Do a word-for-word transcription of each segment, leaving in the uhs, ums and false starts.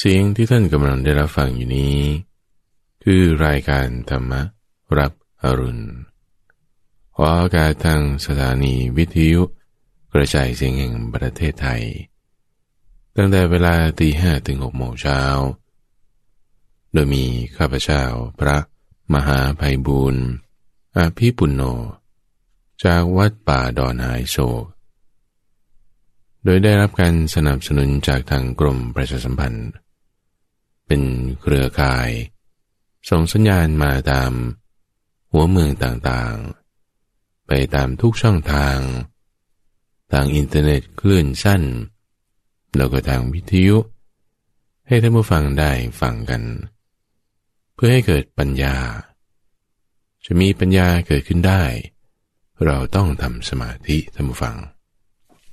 เสียงที่ท่านกำลังได้รับฟังอยู่นี้คือรายการธรรมรับอรุณออกอากาศทางสถานีวิทยุกระจายเสียงแห่งประเทศไทยตั้งแต่เวลาตีห้าถึงหกโมงเช้าโดยมีข้าพเจ้าพระมหาไพบูลย์อภิปุณโญจากวัดป่าดอนหายโศกโดยได้รับการสนับสนุนจากทางกรมประชาสัมพันธ์เป็นเครือข่ายส่งสัญญาณมาตามหัวเมืองต่างๆไปตามทุกช่องทางทางอินเทอร์เน็ตคลื่นสั้นแล้วก็ทางวิทยุให้ท่านผู้ฟังได้ฟังกันเพื่อให้เกิดปัญญาจะมีปัญญาเกิดขึ้นได้เราต้องทำสมาธิท่านผู้ฟัง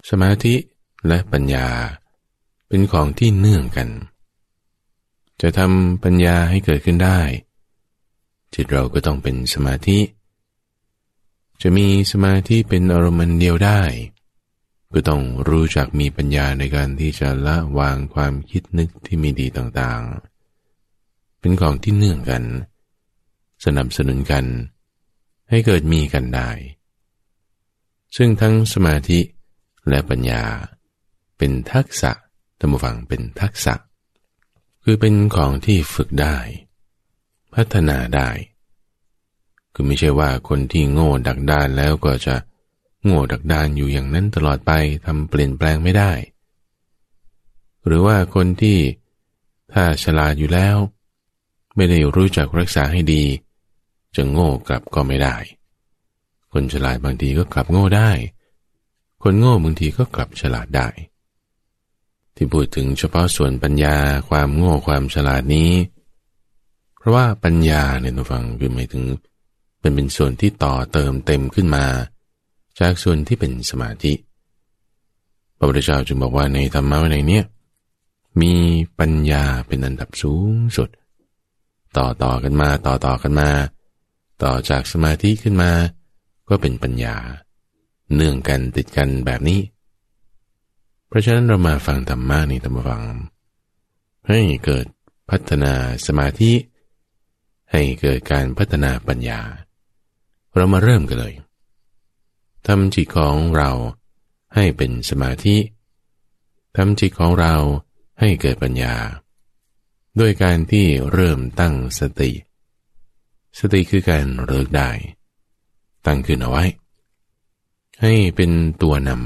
สมาธิและปัญญาเป็นของที่เนื่องกันจะทำปัญญาให้เกิดขึ้นได้จิตเราก็ต้องเป็นสมาธิจะมีสมาธิเป็นอารมณ์เดียวได้ก็ต้องรู้จักมีปัญญาในการที่จะละวางความคิดนึกที่ไม่ดีต่างๆเป็นของที่เนื่องกันสนับสนุนกันให้เกิดมีกันได้ซึ่งทั้งสมาธิและปัญญาเป็นทักษะท่านผู้ฟังเป็นทักษะคือเป็นของที่ฝึกได้พัฒนาได้คือไม่ใช่ว่าคนที่โง่ดักด้านแล้วก็จะโง่ดักด้านอยู่อย่างนั้นตลอดไปทำเปลี่ยนแปลงไม่ได้หรือว่าคนที่ถ้าฉลาดอยู่แล้วไม่ได้รู้จักรักษาให้ดีจะโง่กลับก็ไม่ได้คนฉลาดบางทีก็กลับโง่ได้คนโง่บางทีก็กลับฉลาดได้ที่พูดถึงเฉพาะส่วนปัญญาความโง่ความฉลาดนี้เพราะว่าปัญญาเนี่ยท่านฟังคือหมายถึงเป็นเป็นส่วนที่ต่อเติมเต็มขึ้นมาจากส่วนที่เป็นสมาธิพระพุทธเจ้าจึงบอกว่าในธรรมะในเนี้ยมีปัญญาเป็นอันดับสูงสุดต่อต่อกันมาต่อต่อกันมาต่อจากสมาธิขึ้นมาก็เป็นปัญญาเนื่องกันติดกันแบบนี้เพราะฉะนั้นเรามาฟังธรรมะนี่ธรรมฟังให้เกิดพัฒนาสมาธิให้เกิดการพัฒนาปัญญาเรามาเริ่มกันเลยทำจิตของเราให้เป็นสมาธิทำจิตของเราให้เกิดปัญญาด้วยการที่เริ่มตั้งสติสติคือการระลึกได้ตั้งขึ้นเอาไว้ให้เป็นตัวนำ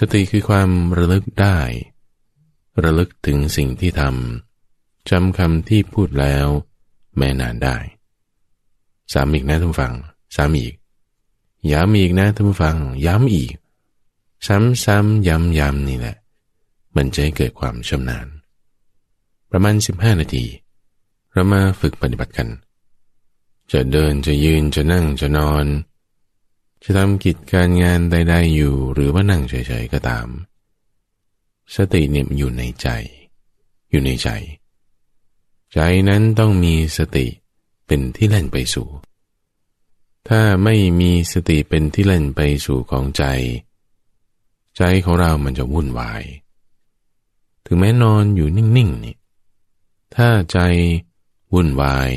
สติคือความระลึกได้ระลึกถึงสิ่งที่ทำจำคำที่พูดแล้วแม่นานได้สามอีกนะท่านฟังสามอีกย้ำอีกนะท่านผู้ฟังย้ำอีกซ้ำๆย้ำๆนี่แหละมันจะให้เกิดความชำนาญประมาณสิบห้านาทีเรามาฝึกปฏิบัติกันจะเดินจะยืนจะนั่งจะนอนจะทำกิจการงานใดๆอยู่หรือว่านั่งเฉยๆก็ตามสติเนี่ยอยู่ในใจอยู่ในใจใจนั้นต้องมีสติเป็นที่แล่นไปสู่ถ้าไม่มีสติเป็นที่เล่นไปสู่ของใจใจของเรามันจะวุ่นวายถึงแม้นอนอยู่นิ่งๆนี่ถ้าใจวุ่นวาย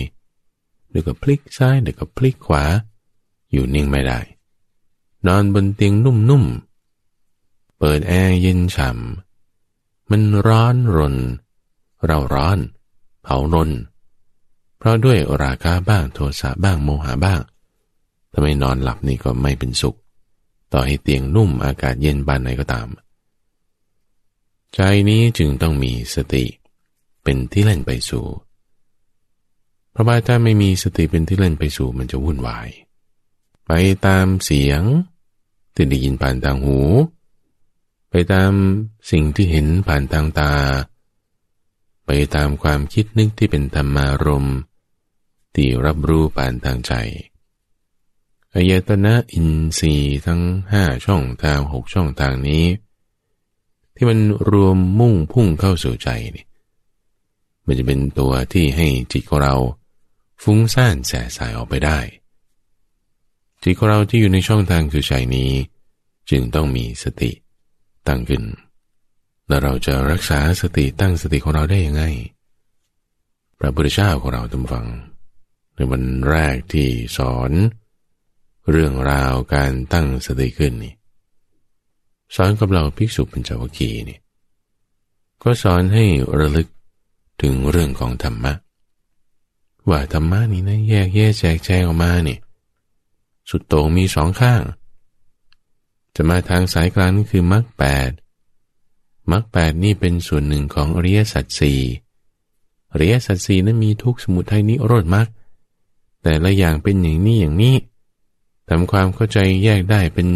เดี๋ยวก็พลิกซ้ายเดี๋ยวก็พลิกขวาอยู่นิ่งไม่ได้นอนบนเตียงนุ่มๆเปิดแอร์เย็นฉ่ำมันร้อนรนเราร้อนเผารนเพราะด้วยราคะบ้างโทสะบ้างโมหะบ้างทำไมนอนหลับนี่ก็ไม่เป็นสุขต่อให้เตียงนุ่มอากาศเย็นบานไหนก็ตามใจนี้จึงต้องมีสติเป็นที่เล่นไปสู่เพราะว่าถ้าไม่มีสติเป็นที่เล่นไปสู่มันจะวุ่นวายไปตามเสียงที่ได้ยินผ่านทางหูไปตามสิ่งที่เห็นผ่านทางตาไปตามความคิดนึกที่เป็นธรรมารมณ์ที่รับรู้ผ่านทางใจอายตนะอินทรีย์ทั้งห้าช่องทางหกช่องทางนี้ที่มันรวมมุ่งพุ่งเข้าสู่ใจนี่มันจะเป็นตัวที่ให้จิตของเราฟุ้งซ่านแส่สายออกไปได้จิตของเราที่อยู่ในช่องทางคือใจนี้จึงต้องมีสติตั้งขึ้น แล้วเราจะรักษาสติตั้งสติของเราได้ยังไงพระพุทธเจ้าของเราท่านฟังในวันแรกที่สอนเรื่องราวการตั้งสติขึ้นนี่สอนกับเราภิกษุปัญจวัคคีย์นี่ก็สอนให้ระลึกถึงเรื่องของธรรมะว่าธรรมะนี่นะแยกแยะแจกแจงออกมานี่สุดโต่งมีสองข้างจะมาทางสายกลางนี่คือมรรคแปดมรรคแปดนี่เป็นส่วนหนึ่งของอริยสัจสี่อริยสัจสี่นั้นมีทุกข์สมุทัยนิโรธมรรคแต่ละอย่างเป็นอย่างนี้อย่างนี้ทำความเข้าใจแยกได้เป็น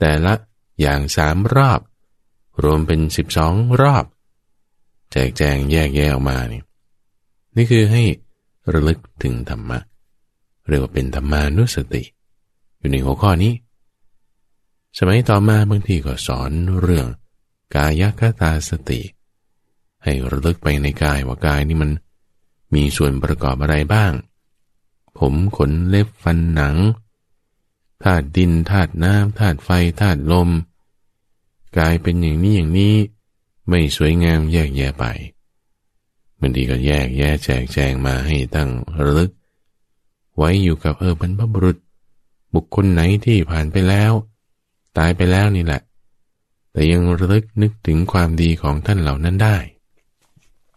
แต่ละอย่างสามรอบรวมเป็นสิบสองรอบแจกแจงแยกแยะออกมานี่นี่คือให้ระลึกถึงธรรมะเรียกว่าเป็นธรรมานุสติอยู่ในหัวข้อนี้สมัยต่อมาบางทีก็สอนเรื่องกายคตาสติให้ระลึกไปในกายว่ากายนี่มันมีส่วนประกอบอะไรบ้างผมขนเล็บฟันหนังธาตุดินธาตุน้ำธาตุไฟธาตุลมกายเป็นอย่างนี้อย่างนี้ไม่สวยงามแยกแยะไปบางทีก็แยกแยะแจกแจงมาให้ตั้งระลึกไว้อยู่กับเออบรรพบุรุษบุคคลไหนที่ผ่านไปแล้วตายไปแล้วนี่แหละแต่ยังระลึกนึกถึงความดีของท่านเหล่านั้นได้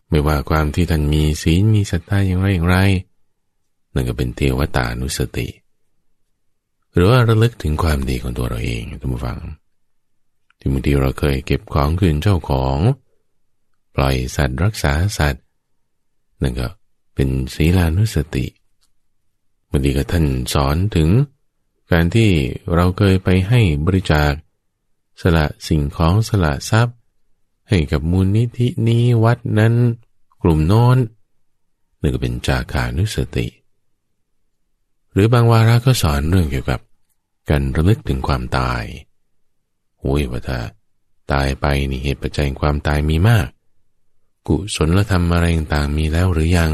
ไม่ว่าความที่ท่านมีศีลมีศรัทธาอย่างไรอย่างไรนั่นก็เป็นเทวตานุสติหรือว่าระลึกถึงความดีของตัวเราเองท่านผู้ฟังที่บางทีเราเคยเก็บของคืนเจ้าของปล่อยสัตว์รักษาสัตว์นั่นก็เป็นศีลานุสติบางทีก็ท่านสอนถึงการที่เราเคยไปให้บริจาคสละสิ่งของสละทรัพย์ให้กับมูลนิธินี้วัดนั้นกลุ่มโน้นนั่นก็เป็นจาคานุสติหรือบางวาระก็สอนเรื่องเกี่ยวกับการระลึกถึงความตายโอ้ยว่าถ้าตายไปนี่เหตุปัจจัยความตายมีมากกุศลธรรมอะไรต่างมีแล้วหรือยัง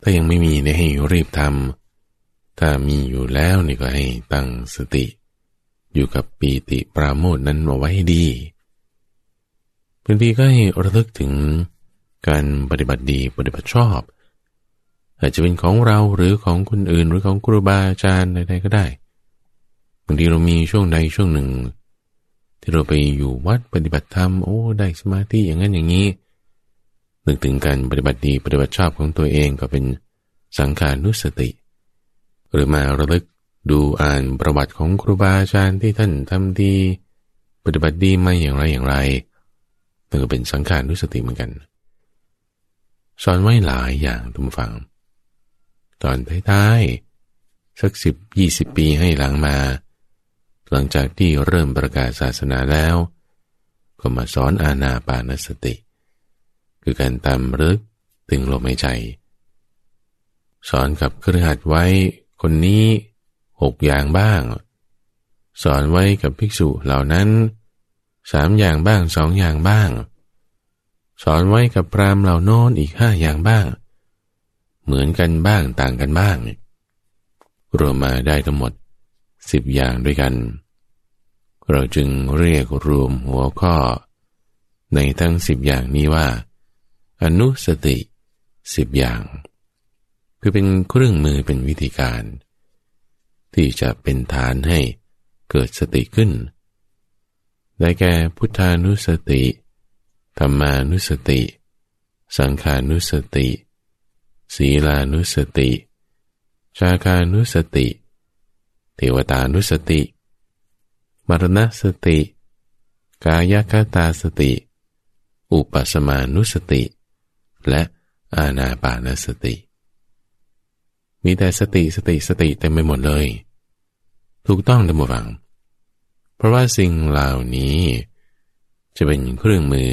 ถ้ายังไม่มีเนี่ยให้รีบทำถ้ามีอยู่แล้วนี่ก็ให้ตั้งสติอยู่กับปีติปราโมทย์นั้นเอาไว้ให้ดีบางทีก็ให้ระลึกถึงการปฏิบัติดีปฏิบัติชอบอาจจะเป็นของเราหรือของคนอื่นหรือของครูบาอาจารย์ใดๆก็ได้บางทีเรามีช่วงใดช่วงหนึ่งที่เราไปอยู่วัดปฏิบัติธรรมโอ้ได้สมาธิอย่างนั้นอย่างนี้นึกถึงการปฏิบัติดีปฏิบัติชอบของตัวเองก็เป็นสังขานุสติหรือมาระลึกดูอ่านประวัติของครูบาอาจารย์ที่ท่านทำดีปฏิบัติดีมาอย่างไรอย่างไรนั่นก็เป็นสังขานุสติเหมือนกันสอนไว้หลายอย่างทุกฝั่งตอนท้ายๆสักสิบยี่สิบปีให้หลังมาหลังจากที่เริ่มประกาศศาสนาแล้วก็มาสอนอานาปานสติคือการตามรึกถึงลมหายใจสอนกับคฤหัสถ์ไว้คนนี้หกอย่างบ้างสอนไว้กับภิกษุเหล่านั้นสามอย่างบ้างสองอย่างบ้างสอนไว้กับพราหมณ์เหล่าโน้นอีกห้าอย่างบ้างเหมือนกันบ้างต่างกันบ้างรวมมาได้ทั้งหมดสิบอย่างด้วยกันเราจึงเรียกรวมหัวข้อในทั้งสิบอย่างนี้ว่าอนุสติสิบอย่างคือเป็นเครื่องมือเป็นวิธีการที่จะเป็นฐานให้เกิดสติขึ้นได้แก่พุทธานุสติธัมมานุสติสังขานุสติศีลานุสติจาคานุสติเทวตานุสติมรณสติกายคตาสติอุปสมานุสติและอานาปานสติมีแต่สติสติสติเต็มไปหมดเลยถูกต้องทั้งหมดฟังเพราะว่าสิ่งเหล่านี้จะเป็นเครื่องมือ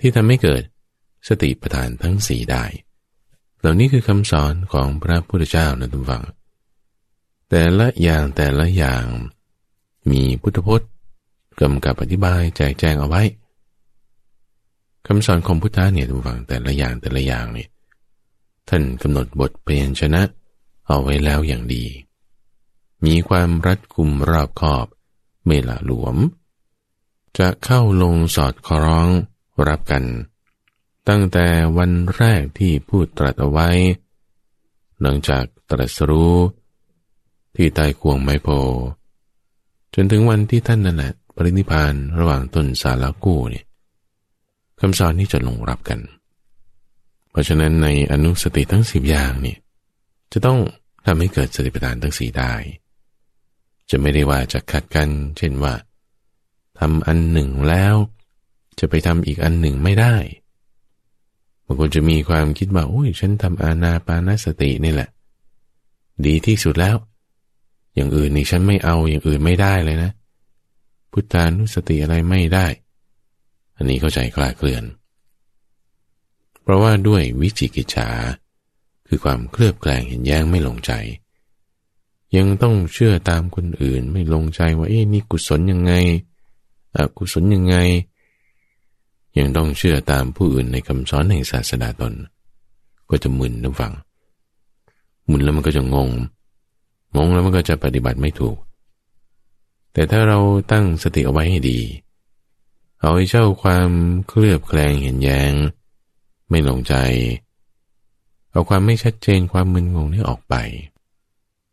ที่ทำให้เกิดสติปัฏฐานทั้งสี่ได้เหล่านี้คือคำสอนของพระพุทธเจ้านะทุกฝั่งแต่ละอย่างแต่ละอย่างมีพุทธพจน์กำกับอธิบายแจกแจงเอาไว้คำสอนของพุทธะเนี่ยทุกฝั่งแต่ละอย่างแต่ละอย่างนี่ท่านกำหนดบทพยัญชนะเอาไว้แล้วอย่างดีมีความรัดกุมรอบคอบไม่หละหลวม จะเข้าลงสอดคล้องรับกันตั้งแต่วันแรกที่พูดตรัสเอาไว้หลังจากตรัสรู้ที่ใต้ควงไม้โพจนถึงวันที่ท่านนั่นแหละปรินิพพานระหว่างต้นสาลากู้เนี่ยคำสอนนี้จะลงรับกันเพราะฉะนั้นในอนุสติทั้งสิบอย่างเนี่ยจะต้องทำให้เกิดสติปัฏฐานทั้งสี่ได้จะไม่ได้ว่าจะขัดกันเช่นว่าทำอันหนึ่งแล้วจะไปทำอีกอันหนึ่งไม่ได้บางคนจะมีความคิดว่าโอ้ยฉันทำอานาปานสตินี่แหละดีที่สุดแล้วอย่างอื่นนี่ฉันไม่เอาอย่างอื่นไม่ได้เลยนะพุทธานุสติอะไรไม่ได้อันนี้เข้าใจคลาดเคลื่อนเพราะว่าด้วยวิจิกิจฉาคือความเคลือบแคลงเห็นแย้งไม่ลงใจยังต้องเชื่อตามคนอื่นไม่ลงใจว่าเอ๊ะนี่กุศลยังไงอกุศลยังไงยังต้องเชื่อตามผู้อื่นในคำสอนแห่งศาสดาตนก็จะมึนน้ำฟังมึนแล้วมันก็จะงงงงแล้วมันก็จะปฏิบัติไม่ถูกแต่ถ้าเราตั้งสติเอาไว้ให้ดีเอาไอ้เจ้าความเคลือบแคลงเห็นแย้งไม่ลงใจเอาความไม่ชัดเจนความมึนงงนี่ออกไป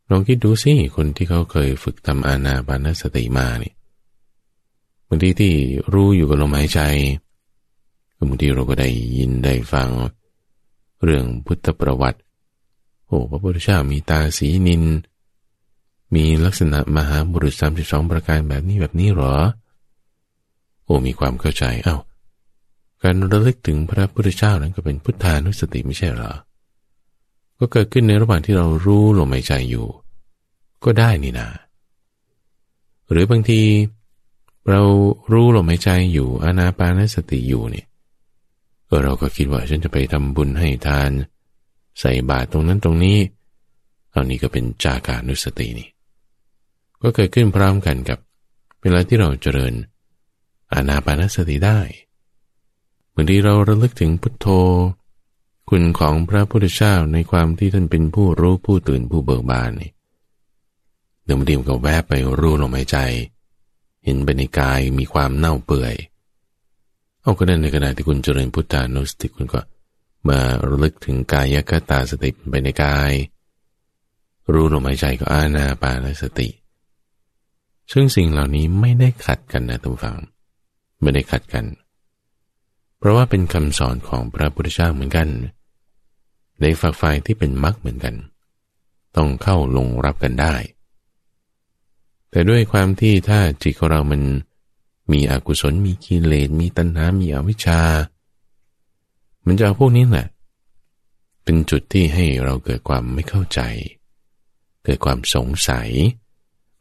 ลองคิดดูสิคนที่เขาเคยฝึกทำอานาปานสติมานี่บางทีที่รู้อยู่กับลมหายใจบางทีเราก็ได้ยินได้ฟังเรื่องพุทธประวัติโอ้พระพุทธเจ้ามีตาสีนินมีลักษณะมหาบุรุษสามสิบสองประการแบบนี้แบบนี้หรอโอ้มีความเข้าใจเอ้าการระลึกถึงพระพุทธเจ้านั้นก็เป็นพุทธานุสติไม่ใช่หรอก็เกิดขึ้นในระหว่างที่เรารู้ลมหายใจอยู่ก็ได้นี่นาหรือบางทีเรารู้ลมหายใจอยู่อานาปานสติอยู่เนี่ยเออเราก็คิดว่าฉันจะไปทำบุญให้ทานใส่บาตรตรงนั้นตรงนี้เอานี่ก็เป็นจาการนุสตินี่ก็เกิดขึ้นพร้อมกันกับเวลาที่เราเจริญอานาปานสติได้บางทีเราระลึกถึงพุทโธคุณของพระพุทธเจ้าในความที่ท่านเป็นผู้รู้ผู้ตื่นผู้เบิกบานนี่เดี๋ยวบางทีมันก็แวบไปรู้ลมหายใจเห็นบรรยากาศมีความเน่าเปื่อยเอาก็ได้ในขณะที่คุณเจริญพุทธานุสติคุณก็มาระลึกถึงกายคตาสติบรรยากาศรู้ลมหายใจก็อานาปานสติซึ่งสิ่งเหล่านี้ไม่ได้ขัดกันนะท่านฟังไม่ได้ขัดกันเพราะว่าเป็นคำสอนของพระพุทธเจ้าเหมือนกันในฝักฝ่ายที่เป็นมรรคเหมือนกันต้องเข้าลงรับกันได้แต่ด้วยความที่ถ้าจิตของเรามันมีอกุศลมีกิเลสมีตัณหามีอวิชชามันจะเอาพวกนี้แหละเป็นจุดที่ให้เราเกิดความไม่เข้าใจเกิดความสงสัย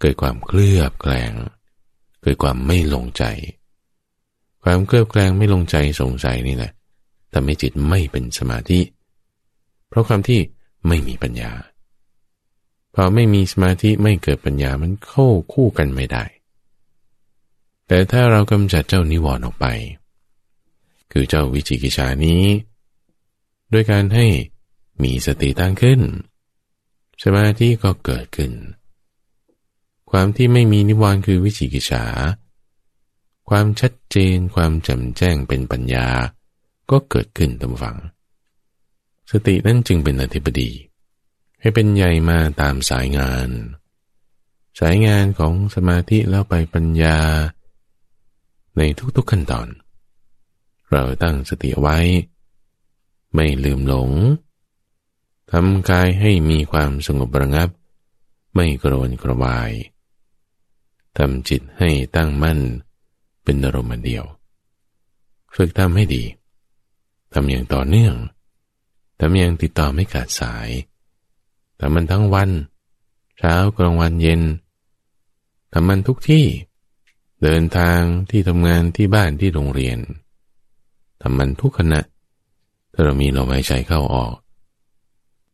เกิดความเคลือบแคลงเกิดความไม่ลงใจความเคลือบแคลงไม่ลงใจสงสัยนี่แหละทำให้จิตไม่เป็นสมาธิเพราะความที่ไม่มีปัญญาพอไม่มีสมาธิไม่เกิดปัญญามันเข้าคู่กันไม่ได้แต่ถ้าเรากำจัดเจ้านิวรณ์ออกไปคือเจ้าวิจิกิจฉานี้ด้วยการให้มีสติตั้งขึ้นสมาธิก็เกิดขึ้นความที่ไม่มีนิวรณ์คือวิจิกิจฉาความชัดเจนความแจ่มแจ้งเป็นปัญญาก็เกิดขึ้นตามฝังสตินั้นจึงเป็นอธิปดีให้เป็นใหญ่มาตามสายงานสายงานของสมาธิแล้วไปปัญญาในทุกๆขั้นตอนเราตั้งสติไว้ไม่ลืมหลงทำกายให้มีความสงบระงับไม่กระวนกระวายทำจิตให้ตั้งมั่นเป็นอารมณ์เดียวฝึกทำให้ดีทำอย่างต่อเนื่องทำอย่างติดต่อไม่ขาดสายทำมันทั้งวันเช้ากลางวันเย็นทำมันทุกที่เดินทางที่ทำงานที่บ้านที่โรงเรียนทำมันทุกขณะถ้าเรามีลมหายใจเข้าออก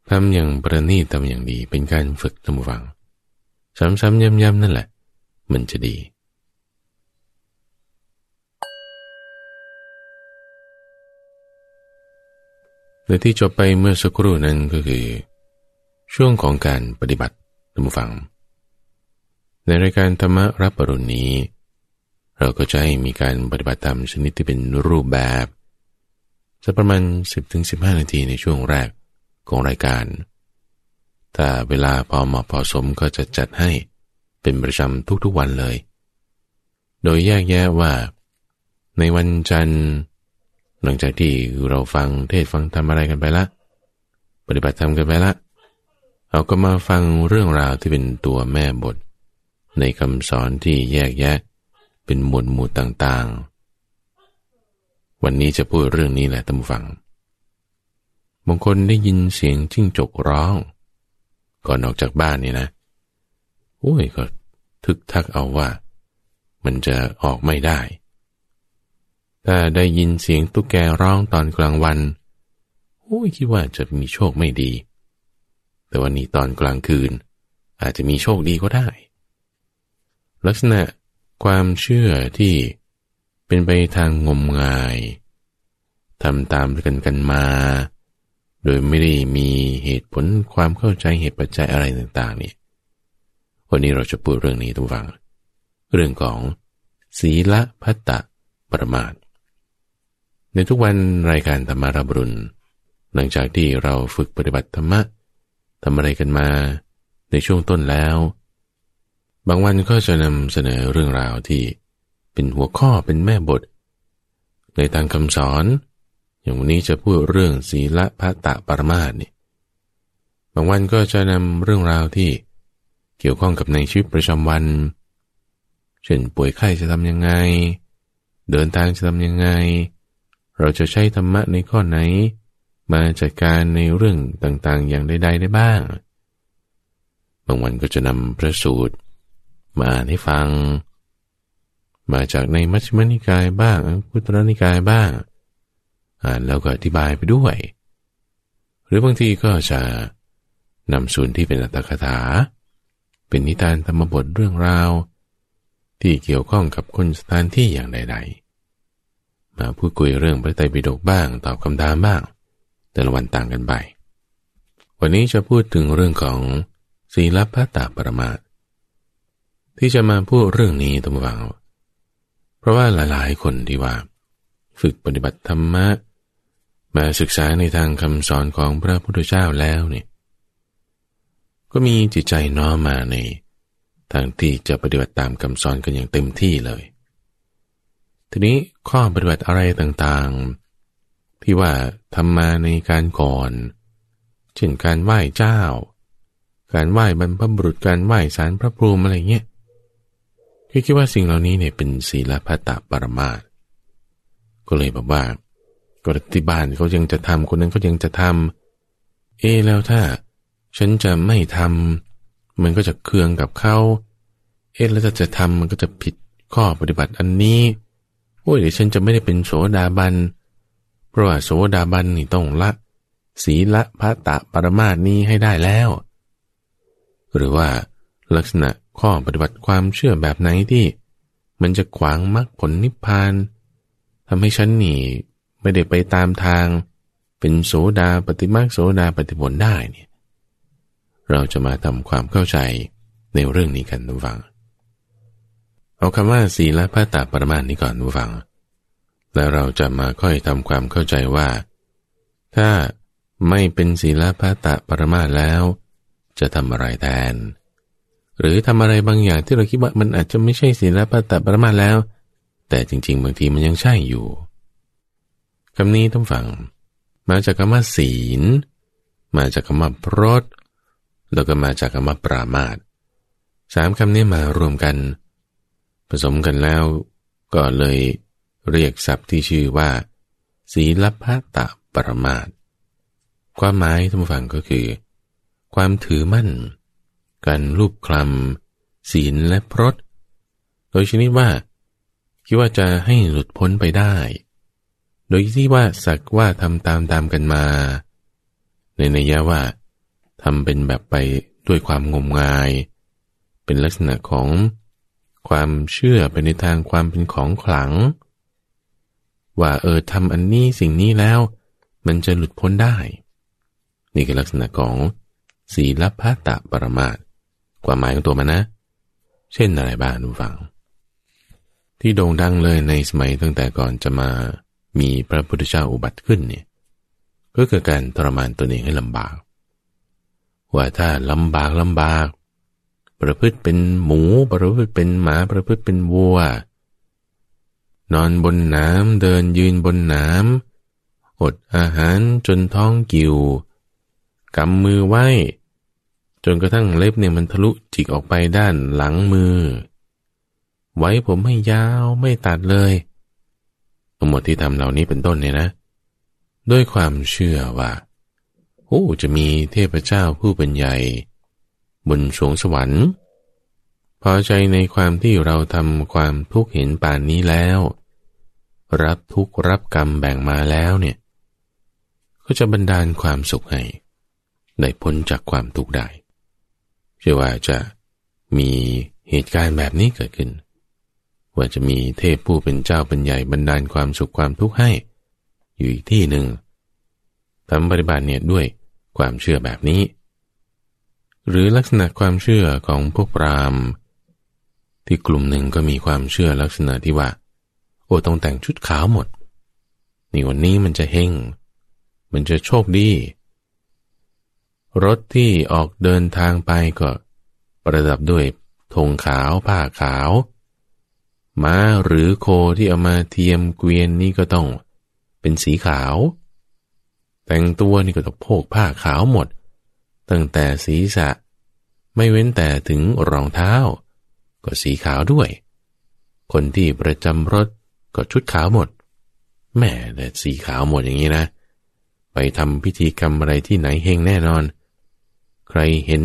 ทำอย่างประณีตทำอย่างดีเป็นการฝึกทำฝังซ้ำๆย้ำๆนั่นแหละมันจะดีและที่จบไปเมื่อสักครู่นั้นก็คือช่วงของการปฏิบัติธรรมฟังในรายการธรรมะรับอรุณนี้ เราก็จะให้มีการปฏิบัติธรรมชนิดที่เป็นรูปแบบสักประมาณ สิบถึงสิบห้า นาทีในช่วงแรกของรายการถ้าเวลาพอเหมาะพอสมก็จะจัดให้เป็นประจำทุกๆวันเลยโดยแยกแยะว่าในวันจันทร์หลังจากที่เราฟังเทศฟังธรรมอะไรกันไปละปฏิบัติธรรมกันไปละเราก็มาฟังเรื่องราวที่เป็นตัวแม่บทในคำสอนที่แยกแยะเป็นหมวดหมู่ต่างๆวันนี้จะพูดเรื่องนี้แหละท่านผู้ฟังบางคนได้ยินเสียงจิ้งจกร้องก่อนออกจากบ้านนี่นะโอ้ยก็ทึกทักเอาว่ามันจะออกไม่ได้ถ้าได้ยินเสียงตุ๊กแกร้องตอนกลางวันโอ้ยคิดว่าจะมีโชคไม่ดีแต่วันนี้ตอนกลางคืนอาจจะมีโชคดีก็ได้ลักษณะความเชื่อที่เป็นไปทางงมงายทำตามกันกันมาโดยไม่ได้มีเหตุผลความเข้าใจเหตุปัจจัยอะไรต่างๆเนี่ยวันนี้เราจะพูดเรื่องนี้ทุกฟังเรื่องของศีลพัตตปรมาทในทุกวันรายการธรรมารับรุณหลังจากที่เราฝึกปฏิบัติธรรมะทำอะไรกันมาในช่วงต้นแล้วบางวันก็จะนำเสนอเรื่องราวที่เป็นหัวข้อเป็นแม่บทในทางคำสอนอย่างวันนี้จะพูดเรื่องศีลพัตตปรมาทนี่บางวันก็จะนำเรื่องราวที่เกี่ยวข้องกับในชีวิตประจำวันเช่นป่วยไข้จะทำยังไงเดินทางจะทำยังไงเราจะใช้ธรรมะในข้อไหนมาจัดการในเรื่องต่างๆอย่างใดๆได้บ้างบางวันก็จะนำพระสูตรมาอ่านให้ฟังมาจากในมัชฌิมนิกายบ้างอังคุตรนิกายบ้างอ่านแล้วก็อธิบายไปด้วยหรือบางทีก็จะนำส่วนที่เป็นอัตถกถาเป็นนิทานธรรมบทเรื่องราวที่เกี่ยวข้องกับคนสถานที่อย่างใดๆมาพูดคุยเรื่องพระไตรปิฎกบ้างตอบคำถามบ้างแต่ละวันต่างกันไปวันนี้จะพูดถึงเรื่องของศีลพัตตปรมาทที่จะมาพูดเรื่องนี้ท่านผู้ฟังเพราะว่าหลายๆคนที่ว่าฝึกปฏิบัติธรรมะมาศึกษาในทางคำสอนของพระพุทธเจ้าแล้วเนี่ยก็มีจิตใจน้อมมาในทางที่จะปฏิบัติตามคำสอนกันอย่างเต็มที่เลยทีนี้ข้อปฏิบัติอะไรต่างๆที่ว่าทำมาในการก่อนเช่นการไหว้เจ้าการไหว้บรรพบุรุษการไหว้ศาลพระภูมิอะไรเงี้ยคือคิดว่าสิ่งเหล่านี้เนี่ยเป็นศีลพัตตปรมาทก็เลยบอกว่าก็ที่บ้านเขายังจะทำคนนั้นเขายังจะทำเอ๊แล้วถ้าฉันจะไม่ทำมันก็จะเคืองกับเขาเอ๊แล้วถ้าจะทำมันก็จะผิดข้อปฏิบัติอันนี้โอ้ยเดี๋ยวฉันจะไม่ได้เป็นโสดาบันเพราะว่าโสดาบันนี่ต้องละศีลพัตตปรมาทนี้ให้ได้แล้วหรือว่าลักษณะข้อปฏิบัติความเชื่อแบบไหนที่มันจะขวางมรรคผลนิพพานทำให้ฉันนี่ไม่ได้ไปตามทางเป็นโสดาปฏิมรรคโสดาปฏิผลได้เนี่ยเราจะมาทำความเข้าใจในเรื่องนี้กันทุกฝั่งเอาคำว่าศีลพัตตปรมาทนี้ก่อนทุกฝั่งแล้วเราจะมาค่อยทำความเข้าใจว่าถ้าไม่เป็นศีลพัตตปรมาทแล้วจะทำอะไรแทนหรือทำอะไรบางอย่างที่เราคิดว่ามันอาจจะไม่ใช่ศีลพัตตปรมาทแล้วแต่จริงๆบางทีมันยังใช่อยู่คำนี้ท่านฟังมาจากคำว่าศีลมาจากคำว่าพรตแล้วก็มาจากคำว่าปรามาสสามคำนี้มารวมกันผสมกันแล้วก็เลยเรียกศัพท์ที่ชื่อว่าศีลพัตตปรมาทความหมายท่านฟังก็คือความถือมั่นการลูบคลำศีลและพรตโดยชนิดว่าคิดว่าจะให้หลุดพ้นไปได้โดยที่ว่าสักว่าทำตามตามกันมาในนัยยะว่าทำเป็นแบบไปด้วยความงมงายเป็นลักษณะของความเชื่อไปในทางความเป็นของขลังว่าเออทำอันนี้สิ่งนี้แล้วมันจะหลุดพ้นได้นี่คือลักษณะของศีลพัตตปรมาทความหมายของตัวมันนะเช่นอะไรบ้างดูฟัง ที่โด่งดังเลยในสมัยตั้งแต่ก่อนจะมามีพระพุทธเจ้าอุบัติขึ้นเนี่ยก็คือการทรมานตนเองให้ลำบากว่าถ้าลำบากลำบากประพฤติเป็นหมูประพฤติเป็นหมาประพฤติเป็นวัวนอนบนน้ำเดินยืนบนน้ำอดอาหารจนท้องกิ่วกำมือไว้จนกระทั่งเล็บเนี่ยมันทะลุจิกออกไปด้านหลังมือไว้ผมให้ยาวไม่ตัดเลยทั้งหมดที่ทำเหล่านี้เป็นต้นเนี่ยนะด้วยความเชื่อว่าโอ้จะมีเทพเจ้าผู้เป็นใหญ่บนสวงสวรรค์พอใจในความที่เราทำความทุกข์เห็นป่านนี้แล้วรับทุกข์รับกรรมแบ่งมาแล้วเนี่ยก็จะบันดาลความสุขให้ได้พ้นจากความทุกข์ได้เชื่อว่าจะมีเหตุการณ์แบบนี้เกิดขึ้นว่าจะมีเทพผู้เป็นเจ้าเป็นใหญ่บันดาลความสุขความทุกข์ให้อยู่อีกที่หนึ่งทำปฏิบัติเนี่ยด้วยความเชื่อแบบนี้หรือลักษณะความเชื่อของพวกพราหมณ์ที่กลุ่มหนึ่งก็มีความเชื่อลักษณะที่ว่าโอ้ต้องแต่งชุดขาวหมดนี่วันนี้มันจะเฮงมันจะโชคดีรถที่ออกเดินทางไปก็ประดับด้วยธงขาวผ้าขาวม้าหรือโคที่เอามาเทียมเกวียนนี่ก็ต้องเป็นสีขาวแต่งตัวนี่ก็ต้องโพกผ้าขาวหมดตั้งแต่ศีรษะไม่เว้นแต่ถึงรองเท้าก็สีขาวด้วยคนที่ประจำรถก็ชุดขาวหมดแหมแต่สีขาวหมดอย่างนี้นะไปทำพิธีกรรมอะไรที่ไหนเฮงแน่นอนใครเห็น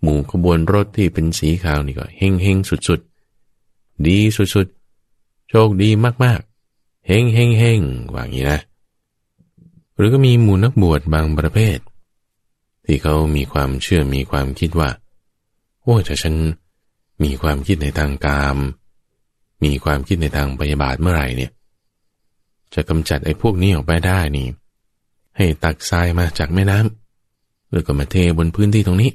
หมู่ขบวนรถที่เป็นสีขาวนี่ก็เฮงเฮงสุดๆดีสุดๆโชคดีมากๆเฮงเฮงเฮงว่าอย่างนี้นะหรือก็มีหมู่นักบวชบางประเภทที่เขามีความเชื่อมีความคิดว่าโอ้ถ้าฉันมีความคิดในทางกามมีความคิดในทางพยาบาทเมื่อไหร่เนี่ยจะกำจัดไอ้พวกนี้ออกไปได้นี่ให้ตักทรายมาจากแม่น้ำแล้วก็มาเทบนพื้นที่ตรงนี้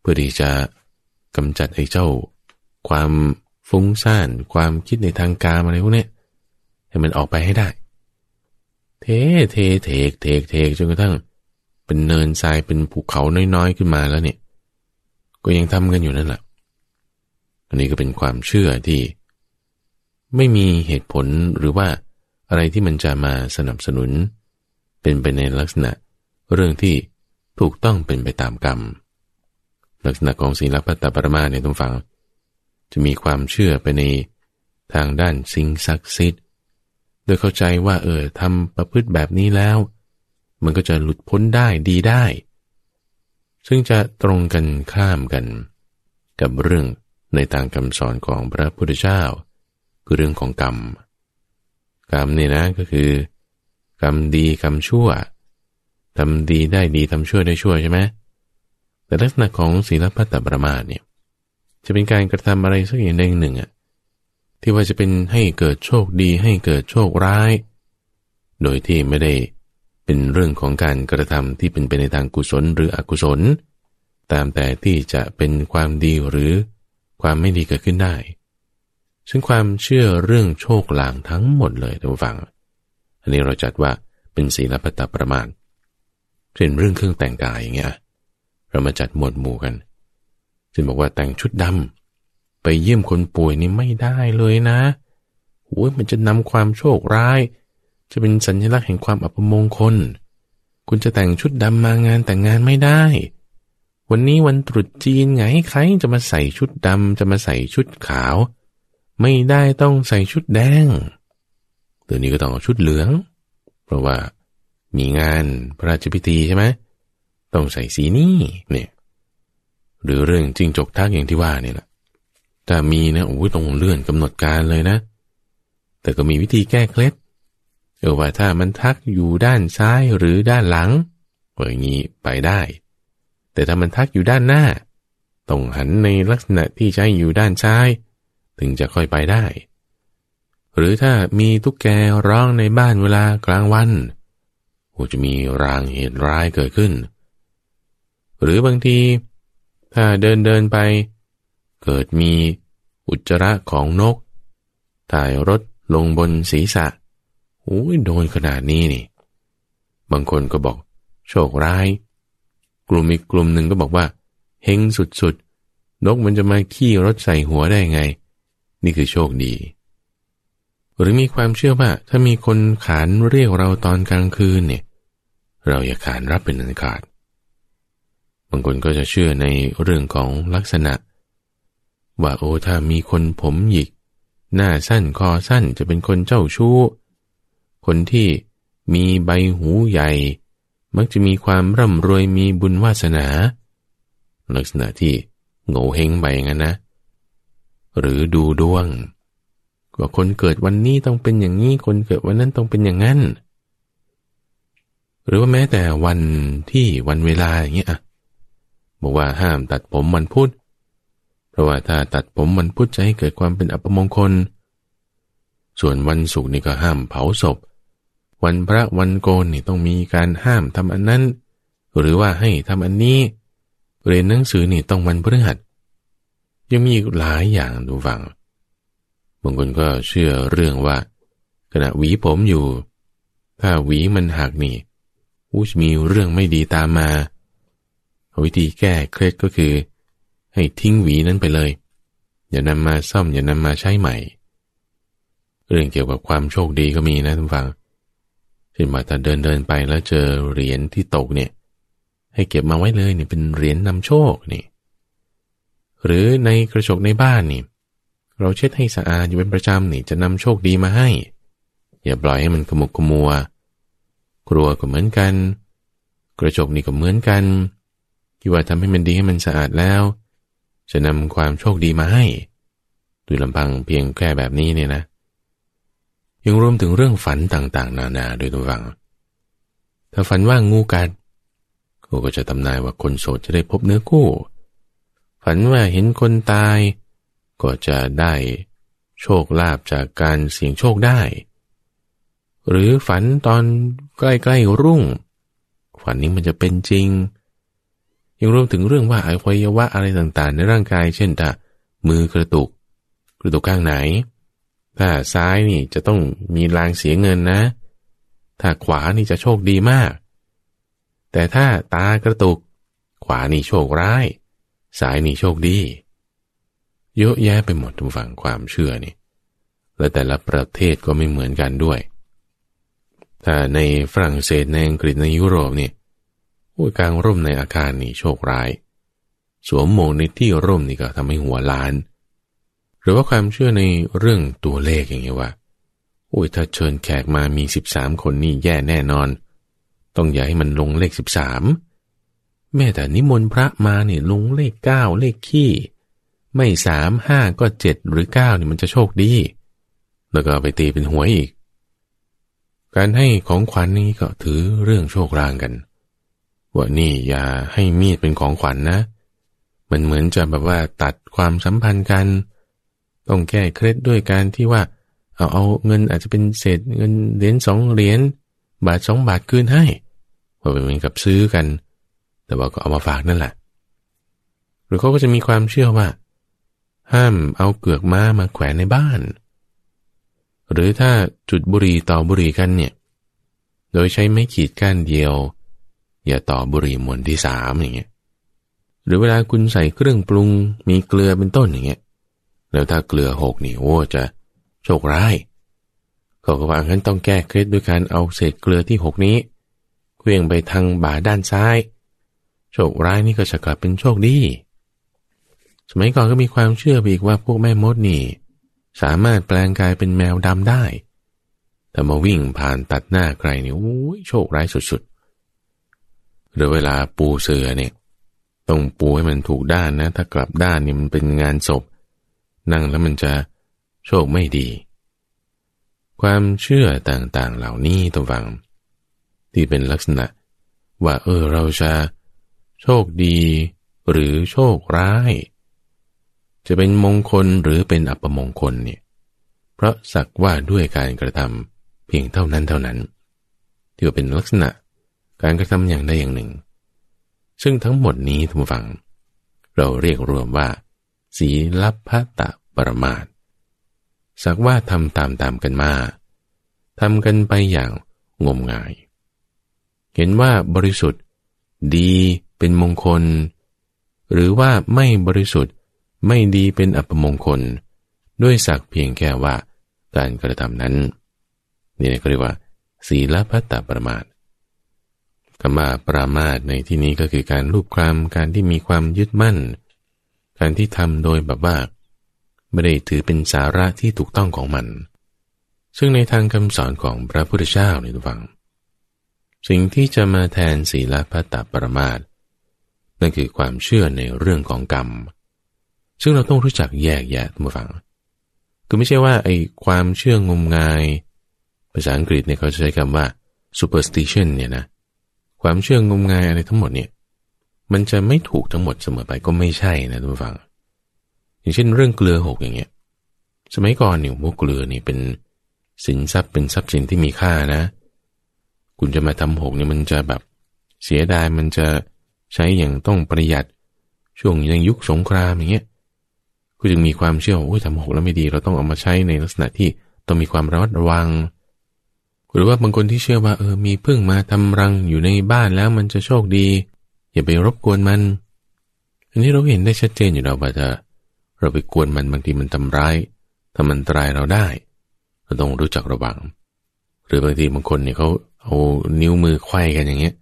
เพื่อที่จะกำจัดไอ้เจ้าความฟุ้งซ่านความคิดในทางกามอะไรพวกนี้ให้มันออกไปให้ได้เทเทเทกเทกเทกจนกระทั่งเป็นเนินทรายเป็นภูเขาน้อยๆขึ้นมาแล้วเนี่ยก็ยังทำกันอยู่นั่นแหละอันนี้ก็เป็นความเชื่อที่ไม่มีเหตุผลหรือว่าอะไรที่มันจะมาสนับสนุนเป็นไปในลักษณะเรื่องที่ถูกต้องเป็นไปตามกรรมลักษณะของศีลพัตตปรมาเนี่ยต้องฟังจะมีความเชื่อไปในทางด้านสิ่งศักดิ์สิทธิ์โดยเข้าใจว่าเออทำประพฤติแบบนี้แล้วมันก็จะหลุดพ้นได้ดีได้ซึ่งจะตรงกันข้ามกันกับเรื่องในทางคำสอนของพระพุทธเจ้าคือเรื่องของกรรมกรรมเนี่ยนะก็คือกรรมดีกรรมชั่วทำดีได้ดีทำชั่วได้ชั่วใช่ไหมแต่ลักษณะของศีลพัตตปรมาสเนี่ยจะเป็นการกระทำอะไรสักอย่างใดหนึ่งอะที่ว่าจะเป็นให้เกิดโชคดีให้เกิดโชคร้ายโดยที่ไม่ได้เป็นเรื่องของการกระทำที่เป็นไปในทางกุศลหรืออกุศลตามแต่ที่จะเป็นความดีหรือความไม่ดีเกิดขึ้นได้ซึ่งความเชื่อเรื่องโชคลางทั้งหมดเลยท่านผู้ฟังอันนี้เราจัดว่าเป็นศีลพัตตปรมาสเช่นเรื่องเครื่องแต่งกายอย่างเงี้ยเรามาจัดหมวดหมู่กันซึ่งบอกว่าแต่งชุดดำไปเยี่ยมคนป่วยนี่ไม่ได้เลยนะโอ้ยมันจะนำความโชคร้ายจะเป็นสัญลักษณ์แห่งความอัปมงคลคุณจะแต่งชุดดำมางานแต่งงานไม่ได้วันนี้วันตรุษจีนไงใครจะมาใส่ชุดดำจะมาใส่ชุดขาวไม่ได้ต้องใส่ชุดแดงเดี๋ยวนี้ก็ต้องเอาชุดเหลืองเพราะว่ามีงานพระราชพิธีใช่ไหมต้องใส่สีนี้เนี่ยหรือเรื่องจิ้งจกทักอย่างที่ว่าเนี่ยนะถ้ามีนะโอ้ยต้องเลื่อนกำหนดการเลยนะแต่ก็มีวิธีแก้เคล็ดเออว่าถ้ามันทักอยู่ด้านซ้ายหรือด้านหลังก็อย่างนี้ไปได้แต่ถ้ามันทักอยู่ด้านหน้าต้องหันในลักษณะที่ใช้อยู่ด้านซ้ายถึงจะค่อยไปได้หรือถ้ามีตุ๊กแกร้องในบ้านเวลากลางวันโอ้จะมีรางเหตุร้ายเกิดขึ้นหรือบางทีถ้าเดินเดินไปเกิดมีอุจจาระของนก ถ่ายรถลงบนศีรษะโอ้ยโดนขนาดนี้นี่บางคนก็บอกโชคร้ายกลุ่มอีกกลุ่มหนึ่งก็บอกว่าเฮงสุดๆนกมันจะมาขี้รถใส่หัวได้ไงนี่คือโชคดีหรือมีความเชื่อว่าถ้ามีคนขานเรียกเราตอนกลางคืนเนี่ยเราอย่าขานรับเป็นอันขาดบางคนก็จะเชื่อในเรื่องของลักษณะว่าโอ้ถ้ามีคนผมหยิกหน้าสั้นคอสั้นจะเป็นคนเจ้าชู้คนที่มีใบหูใหญ่มักจะมีความร่ำรวยมีบุญวาสนาลักษณะที่โง่เฮงไปงั้นนะหรือดูดวงว่าคนเกิดวันนี้ต้องเป็นอย่างนี้คนเกิดวันนั้นต้องเป็นอย่างนั้นหรือว่าแม้แต่วันที่วันเวลาอย่างเงี้ยบอกว่าห้ามตัดผมวันพุธเพราะว่าถ้าตัดผมวันพุธจะให้เกิดความเป็นอัปมงคลส่วนวันศุกร์นี่ก็ห้ามเผาศพวันพระวันโกนนี่ต้องมีการห้ามทำอันนั้นหรือว่าให้ทำอันนี้เรียนหนังสือนี่ต้องวันพฤหัสยังมีอีกหลายอย่างดูฟังบางคนก็เชื่อเรื่องว่าขณะหวีผมอยู่ถ้าหวีมันหักนี่อู้จะมีเรื่องไม่ดีตามมาวิธีแก้เคล็ดก็คือให้ทิ้งหวีนั้นไปเลยอย่านำมาซ่อมอย่านำมาใช้ใหม่เรื่องเกี่ยวกับความโชคดีก็มีนะทุกฝั่งเช่นว่าถ้าเดินเดินไปแล้วเจอเหรียญที่ตกเนี่ยให้เก็บมาไว้เลยเนี่ยเป็นเหรียญนำโชคนี่หรือในกระจกในบ้านนี่เราเช็ดให้สะอาดอยู่เป็นประจำนี่จะนำโชคดีมาให้อย่าปล่อยให้มันขมุกขมัวครัวก็เหมือนกันกระจกนี่ก็เหมือนกันที่ว่าทำให้มันดีให้มันสะอาดแล้วจะนำความโชคดีมาให้โดยลำพังเพียงแค่แบบนี้เนี่ยนะยังรวมถึงเรื่องฝันต่างๆนานาโดยตัวฝังถ้าฝันว่างูกัดก็จะทำนายว่าคนโสดจะได้พบเนื้อคู่ฝันว่าเห็นคนตายก็จะได้โชคลาภจากการเสี่ยงโชคได้หรือฝันตอนใกล้ๆรุ่งฝันนี้มันจะเป็นจริงยังรวมถึงเรื่องว่าอวัยวะอะไรต่างๆในร่างกายเช่นถ้ามือกระตุกกระตุกข้างไหนถ้าซ้ายนี่จะต้องมีลางเสียเงินนะถ้าขวานี่จะโชคดีมากแต่ถ้าตากระตุกขวานี่โชคร้ายซ้ายนี่โชคดีเยอะแยะไปหมดทุกฝั่งความเชื่อนี่และแต่ละประเทศก็ไม่เหมือนกันด้วยถ้าในฝรั่งเศสในอังกฤษในยุโรปนี่กลางร่มในอาคารนี่โชคร้ายสวมหมวกในที่ร่มนี่ก็ทำให้หัวล้านหรือว่าความเชื่อในเรื่องตัวเลขอย่างเงี้ยว่าโอ้ยถ้าเชิญแขกมามีสิบสามคนนี่แย่แน่นอนต้องอย่าให้มันลงเลขสิบสามแม้แต่นิมนต์พระมาเนี่ยลงเลขเก้าเลขขี้ไม่สาม ห้าก็เจ็ดหรือเก้านี่มันจะโชคดีแล้วก็ไปตีเป็นหวยอีกการให้ของขวัญ นี่ก็ถือเรื่องโชคลางกันว่านี่อย่าให้มีดเป็นของขวัญ นะมันเหมือนจะแบบว่าตัดความสัมพันธ์กันต้องแก้เคล็ดด้วยการที่ว่าเอาเอาเงินอาจจะเป็นเศษเงินเหรียญสองเหรียญบาทสองบาทคืนให้ว่าเป็นเหมือนกับซื้อกันแต่ว่าก็เอามาฝากนั่นแหละหรือเขาก็จะมีความเชื่อว่าห้ามเอาเกือกม้ามาแขวนในบ้านหรือถ้าจุดบุหรี่ต่อบุหรี่กันเนี่ยโดยใช้ไม้ขีดก้านเดียวอย่าต่อบุหรี่มวนที่สามอย่างเงี้ยหรือเวลาคุณใส่เครื่องปรุงมีเกลือเป็นต้นอย่างเงี้ยแล้วถ้าเกลือหกนี่โอ้จะโชคร้ายเขาก็ว่างั้นต้องแก้เคล็ดด้วยการเอาเศษเกลือที่หกนี้เคลื่อนไปทางบ่าด้านซ้ายโชคร้ายนี่ก็จะกลับเป็นโชคดีสมัยก่อนก็มีความเชื่อไปอีกว่าพวกแม่มดนี่สามารถแปลงกายเป็นแมวดำได้แต่มาวิ่งผ่านตัดหน้าใครนี่โอ้ยโชคร้ายสุดๆหรือเวลาปูเสือเนี่ยต้องปูให้มันถูกด้านนะถ้ากลับด้านนี่มันเป็นงานศพนั่งแล้วมันจะโชคไม่ดีความเชื่อต่างๆเหล่านี้ตัวฟังที่เป็นลักษณะว่าเออเราจะโชคดีหรือโชคร้ายจะเป็นมงคลหรือเป็นอัปมงคลเนี่ยเพราะสักว่าด้วยการกระทำเพียงเท่านั้นเท่านั้นที่ว่าเป็นลักษณะการกระทำอย่างใดอย่างหนึ่งซึ่งทั้งหมดนี้ทุกฝั่งเราเรียกรวมว่าศีลัพพตปรมาส สักว่าทำตามๆกันมาทำกันไปอย่างงมงายเห็นว่าบริสุทธิ์ดีเป็นมงคลหรือว่าไม่บริสุทธิ์ไม่ดีเป็นอัปมงคลด้วยสักเพียงแค่ว่าการกระทำนั้นนี่เรียกว่าศีลพัตตประมาทคำว่าประมาทในที่นี้ก็คือการลูบคลำการที่มีความยึดมั่นการที่ทำโดยแบบว่าไม่ได้ถือเป็นสาระที่ถูกต้องของมันซึ่งในทางคำสอนของพระพุทธเจ้าในทุกฝั่งสิ่งที่จะมาแทนศีลพัตตปรมาสนั่นคือความเชื่อในเรื่องของกรรมซึ่งเราต้องรู้จักแยกแยะทุกฝั่งคือไม่ใช่ว่าไอ้ความเชื่องมงายภาษาอังกฤษเนี่ยเขาใช้คำว่า superstition เนี่ยนะความเชื่องมงายอะไรทั้งหมดเนี่ยมันจะไม่ถูกทั้งหมดเสมอไปก็ไม่ใช่นะทุกฝั่งอย่างเช่นเรื่องเกลือหกอย่างเงี้ยสมัยก่อนเนี่ยพวกเกลือนี่เป็นสินทรัพย์เป็นทรัพย์สินที่มีค่านะคุณจะมาทำหกเนี่ยมันจะแบบเสียดายมันจะใช้อย่างต้องประหยัดช่วงยังยุคสงครามอย่างเงี้ยก็จึงมีความเชื่อว่าทำหกแล้วไม่ดีเราต้องเอามาใช้ในลักษณะที่ต้องมีความระมัดระวังหรือว่าบางคนที่เชื่อว่าเออมีผึ้งมาทำรังอยู่ในบ้านแล้วมันจะโชคดีอย่าไปรบกวนมันอันนี้เราเห็นได้ชัดเจนอยู่แล้วว่าจะเราไปกวนมันบางทีมันทำร้ายทำอันตรายเราได้เราต้องรู้จักระวังหรือบางทีบางคนเนี่ยเขาเอานิ้วมือไขว้กันอย่างเงี้ย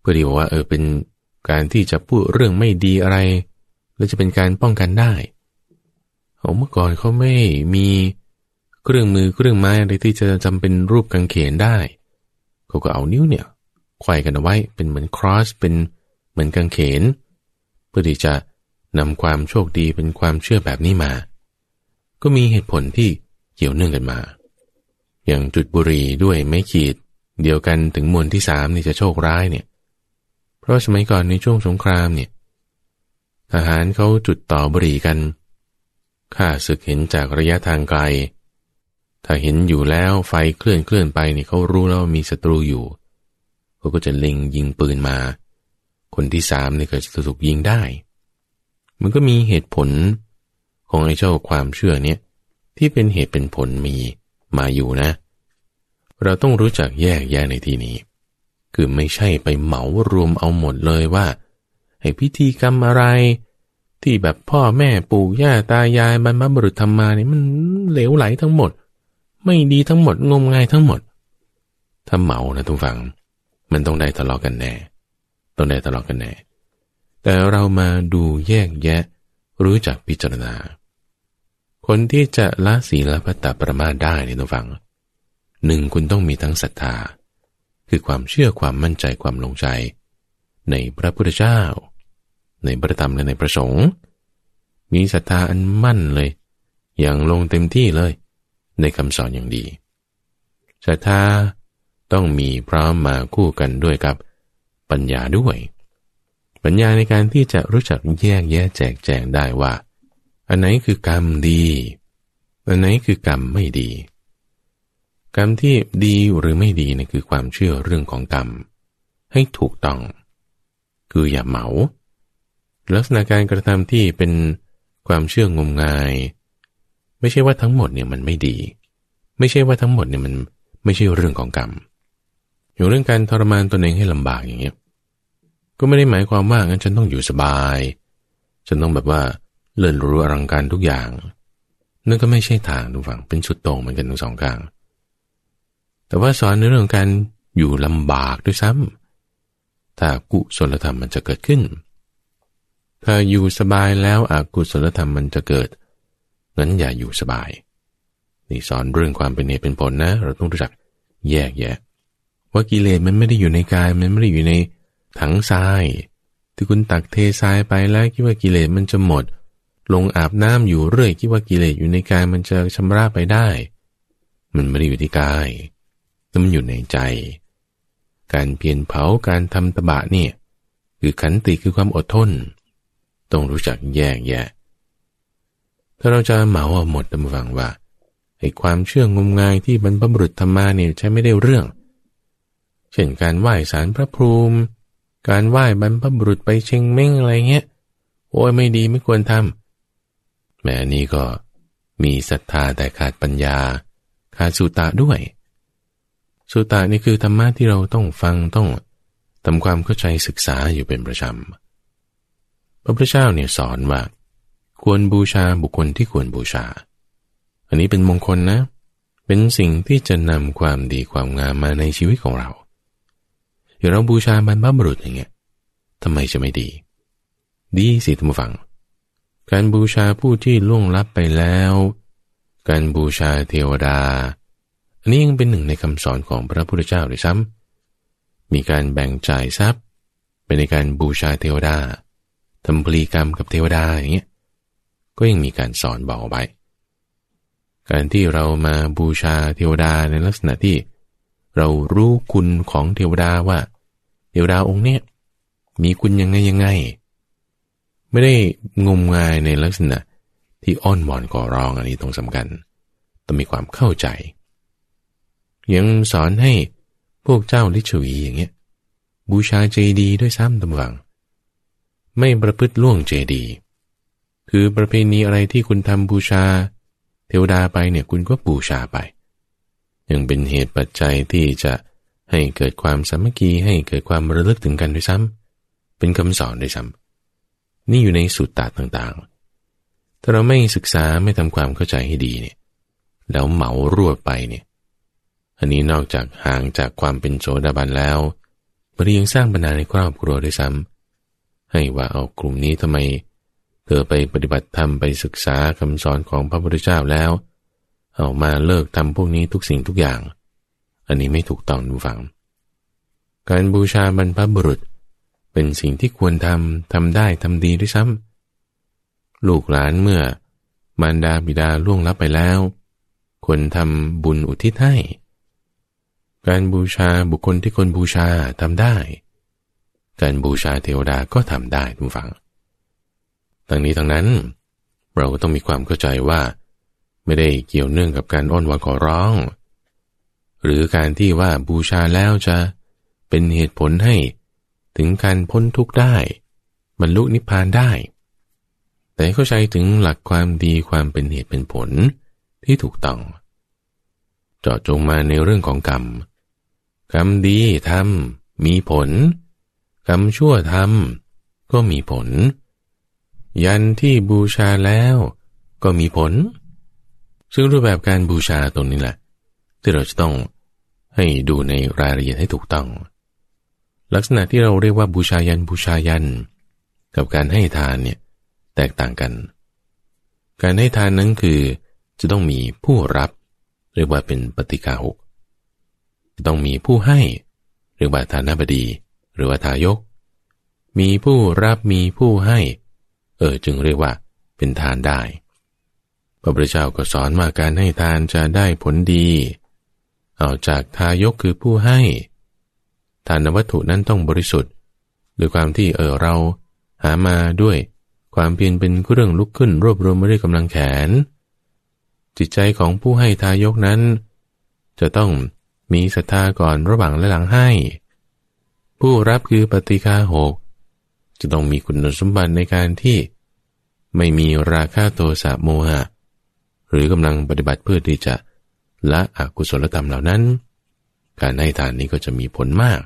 เพื่อที่บอกว่าเออเป็นการที่จะพูดเรื่องไม่ดีอะไรแล้วจะเป็นการป้องกันได้เอาเมื่อก่อนเขาไม่มีเครื่องมือเครื่องไม้อะไรที่จะจำเป็นรูปกางเขนได้เขาก็เอานิ้วเนี่ยไขว้กันเอาไว้เป็นเหมือนครอสเป็นเหมือนกางเขนเพื่อที่จะนำความโชคดีเป็นความเชื่อแบบนี้มาก็มีเหตุผลที่เกี่ยวเนื่องกันมาอย่างจุดบุหรี่ด้วยไม้ขีดเดียวกันถึงมวลที่สามนี่จะโชคร้ายเนี่ยเพราะสมัยก่อนในช่วงสงครามเนี่ยทหารเขาจุดต่อบุหรี่กันข้าศึกเห็นจากระยะทางไกลถ้าเห็นอยู่แล้วไฟเคลื่อนเคลื่อนไปนี่เขารู้แล้วว่ามีศัตรูอยู่เขาก็จะเล็งยิงปืนมาคนที่สามนี่ก็จะถูกยิงได้มันก็มีเหตุผลของไอ้เจ้าความเชื่อเนี่ยที่เป็นเหตุเป็นผลมีมาอยู่นะเราต้องรู้จักแยกแยะในที่นี้คือไม่ใช่ไปเหมารวมเอาหมดเลยว่าไอ้พิธีกรรมอะไรที่แบบพ่อแม่ปู่ย่าตายายบรรพบุรุษทำมาเนี่ยมันเหลวไหลทั้งหมดไม่ดีทั้งหมดงมงายทั้งหมดถ้าเหมานะทุกฝั่งมันต้องได้ทะเลาะกันแน่ต้องได้ทะเลาะกันแน่แต่เรามาดูแยกแยะรู้จักพิจารณาคนที่จะละศีลพัตตประมาทได้ในตัวฟังหนึ่งคุณต้องมีทั้งศรัทธาคือความเชื่อความมั่นใจความลงใจในพระพุทธเจ้าในพระธรรมและในพระสงฆ์มีศรัทธาอันมั่นเลยอย่างลงเต็มที่เลยในคำสอนอย่างดีศรัทธาต้องมีพร้อมมาคู่กันด้วยกับปัญญาด้วยปัญญาในการที่จะรู้จักแยกแยะแจกแจงได้ว่าอันไหนคือกรรมดีอันไหนคือกรรมไม่ดีกรรมที่ดีหรือไม่ดีนั่นคือความเชื่อเรื่องของกรรมให้ถูกต้องคืออย่าเหมาลักษณะการกระทำที่เป็นความเชื่องมงายไม่ใช่ว่าทั้งหมดเนี่ยมันไม่ดีไม่ใช่ว่าทั้งหมดเนี่ยมันไม่ใช่เรื่องของกรรมอย่างเรื่องการทรมานตนเองให้ลำบากอย่างเงี้ยก็ไม่ได้หมายความว่างั้นฉันต้องอยู่สบายฉันต้องแบบว่าเลื่อนรู้อลังการทุกอย่างนั่นก็ไม่ใช่ทางทุกฝั่งเป็นสุดโต่งเหมือนกันทั้งสองข้างแต่ว่าสอนในเรื่องการอยู่ลำบากด้วยซ้ำถ้ากุศลธรรมมันจะเกิดขึ้นถ้าอยู่สบายแล้วอกุศลธรรมมันจะเกิดงั้นอย่าอยู่สบายนี่สอนเรื่องความเป็นเหตุเป็นผลนะเราต้องรู้จักแยกแยะว่ากิเลสมันไม่ได้อยู่ในกายมันไม่ได้อยู่ในถังทรายที่คุณตักเททรายไปแล้วคิดว่ากิเลสมันจะหมดลงอาบน้ำอยู่เรื่อยคิดว่ากิเลสอยู่ในกายมันจะชำระไปได้มันไม่ได้อยู่ที่กายแต่มันอยู่ในใจการเพียรเผาการทำตบะเนี่ยคือขันติคือความอดทนต้องรู้จักแยกแยะถ้าเราจะเหมาเอาหมดตำฟังว่าไอ้ความเชื่องมงายที่บรรพบุรุษทำมาเนี่ยใช้ไม่ได้เรื่องเช่นการไหว้ศาลพระภูมิการไหว้บรรพบุรุษไปเชงเม้งอะไรเงี้ยโอ้ยไม่ดีไม่ควรทำแหมนี่ก็ มีศรัทธาแต่ขาดปัญญาขาดสุตะด้วยสุตะนี่คือธรรมะที่เราต้องฟังต้องทำความเข้าใจศึกษาอยู่เป็นประจำพระพุทธเจ้าเนี่ยสอนว่าควรบูชาบุคคลที่ควรบูชาอันนี้เป็นมงคลนะเป็นสิ่งที่จะนำความดีความงามมาในชีวิตของเราเดี๋ยวเราบูชาบรรพบุรุษอย่างเงี้ยทำไมจะไม่ดีดีสิท่านผู้ฟังการบูชาผู้ที่ล่วงลับไปแล้วการบูชาเทวดาอันนี้ยังเป็นหนึ่งในคำสอนของพระพุทธเจ้าด้วยซ้ำมีการแบ่งจ่ายทรัพย์เป็นในการบูชาเทวดาทำพลีกรรมกับเทวดาอย่างเงี้ยก็ยังมีการสอนบอกไว้การที่เรามาบูชาเทวดาในลักษณะที่เรารู้คุณของเทวดาว่าเทวดาองค์เนี้ยมีคุณยังไงยังไงไม่ได้งมงายในลักษณะที่อ้อนวอนขอร้องอันนี้ตรงสำคัญต้องมีความเข้าใจยังสอนให้พวกเจ้าลิชวีอย่างเงี้ยบูชาเจดีย์ด้วยซ้ำตำวังไม่ประพฤติล่วงเจดีย์คือประเพณีอะไรที่คุณทำบูชาเทวดาไปเนี่ยคุณก็บูชาไปยังเป็นเหตุปัจจัยที่จะให้เกิดความสามัคคีให้เกิดความระลึกถึงกันด้วยซ้ำเป็นคำสอนด้วยซ้ำนี่อยู่ในสุตตะต่างๆถ้าเราไม่ศึกษาไม่ทำความเข้าใจให้ดีเนี่ยแล้วเหมารวบไปเนี่ยอันนี้นอกจากห่างจากความเป็นโสดาบันแล้วบางทียังสร้างปัญหาในครอบครัวด้วยซ้ำให้ว่าเอากลุ่มนี้ทำไมเธอไปปฏิบัติธรรมไปศึกษาคำสอนของพระพุทธเจ้าแล้วเอามาเลิกทำพวกนี้ทุกสิ่งทุกอย่างอันนี้ไม่ถูกต้องดูฟังการบูชาบรรพบุรุษเป็นสิ่งที่ควรทำทำได้ทำดีด้วยซ้ำลูกหลานเมื่อมารดาบิดาล่วงลับไปแล้วควรทำบุญอุทิศให้การบูชาบุคคลที่คนบูชาทำได้การบูชาเทวดาก็ทำได้ดูฟังทั้งนี้ทั้งนั้นเราก็ต้องมีความเข้าใจว่าไม่ได้เกี่ยวเนื่องกับการอ้อนวอนขอร้องหรือการที่ว่าบูชาแล้วจะเป็นเหตุผลให้ถึงการพ้นทุกข์ได้บรรลุนิพพานได้แต่เข้าใจถึงหลักความดีความเป็นเหตุเป็นผลที่ถูกต้องเจาะจงมาในเรื่องของกรรมกรรมดีทำมีผลกรรมชั่วทำก็มีผลยันที่บูชาแล้วก็มีผลซึ่งรูปแบบการบูชาตรงนี้แหละที่เราจะต้องให้ดูในรายละเอียดให้ถูกต้องลักษณะที่เราเรียกว่าบูชายันบูชายันกับการให้ทานเนี่ยแตกต่างกันการให้ทานนั้นคือจะต้องมีผู้รับเรียกว่าเป็นปฏิฆาหกจะต้องมีผู้ให้เรียกว่าฐานาบดีหรือว่าทายกมีผู้รับมีผู้ให้เออจึงเรียกว่าเป็นทานได้พระพุทธเจ้าก็สอนว่าการให้ทานจะได้ผลดีเอาจากทายกคือผู้ให้ทานวัตถุนั้นต้องบริสุทธิ์ด้วยความที่เออเราหามาด้วยความเพียรเป็นเครื่องลุกขึ้นรวบรวมมาด้วยกำลังแขนจิตใจของผู้ให้ทายกนั้นจะต้องมีศรัทธาก่อนระหว่างและหลังให้ผู้รับคือปฏิฆาหกจะต้องมีคุณสมบัติในการที่ไม่มีราคะโทสะโมหะหรือกำลังปฏิบัติเพื่อที่จะละอกุศลธรรมเหล่านั้นการให้ทานนี้ก็จะมีผลมาก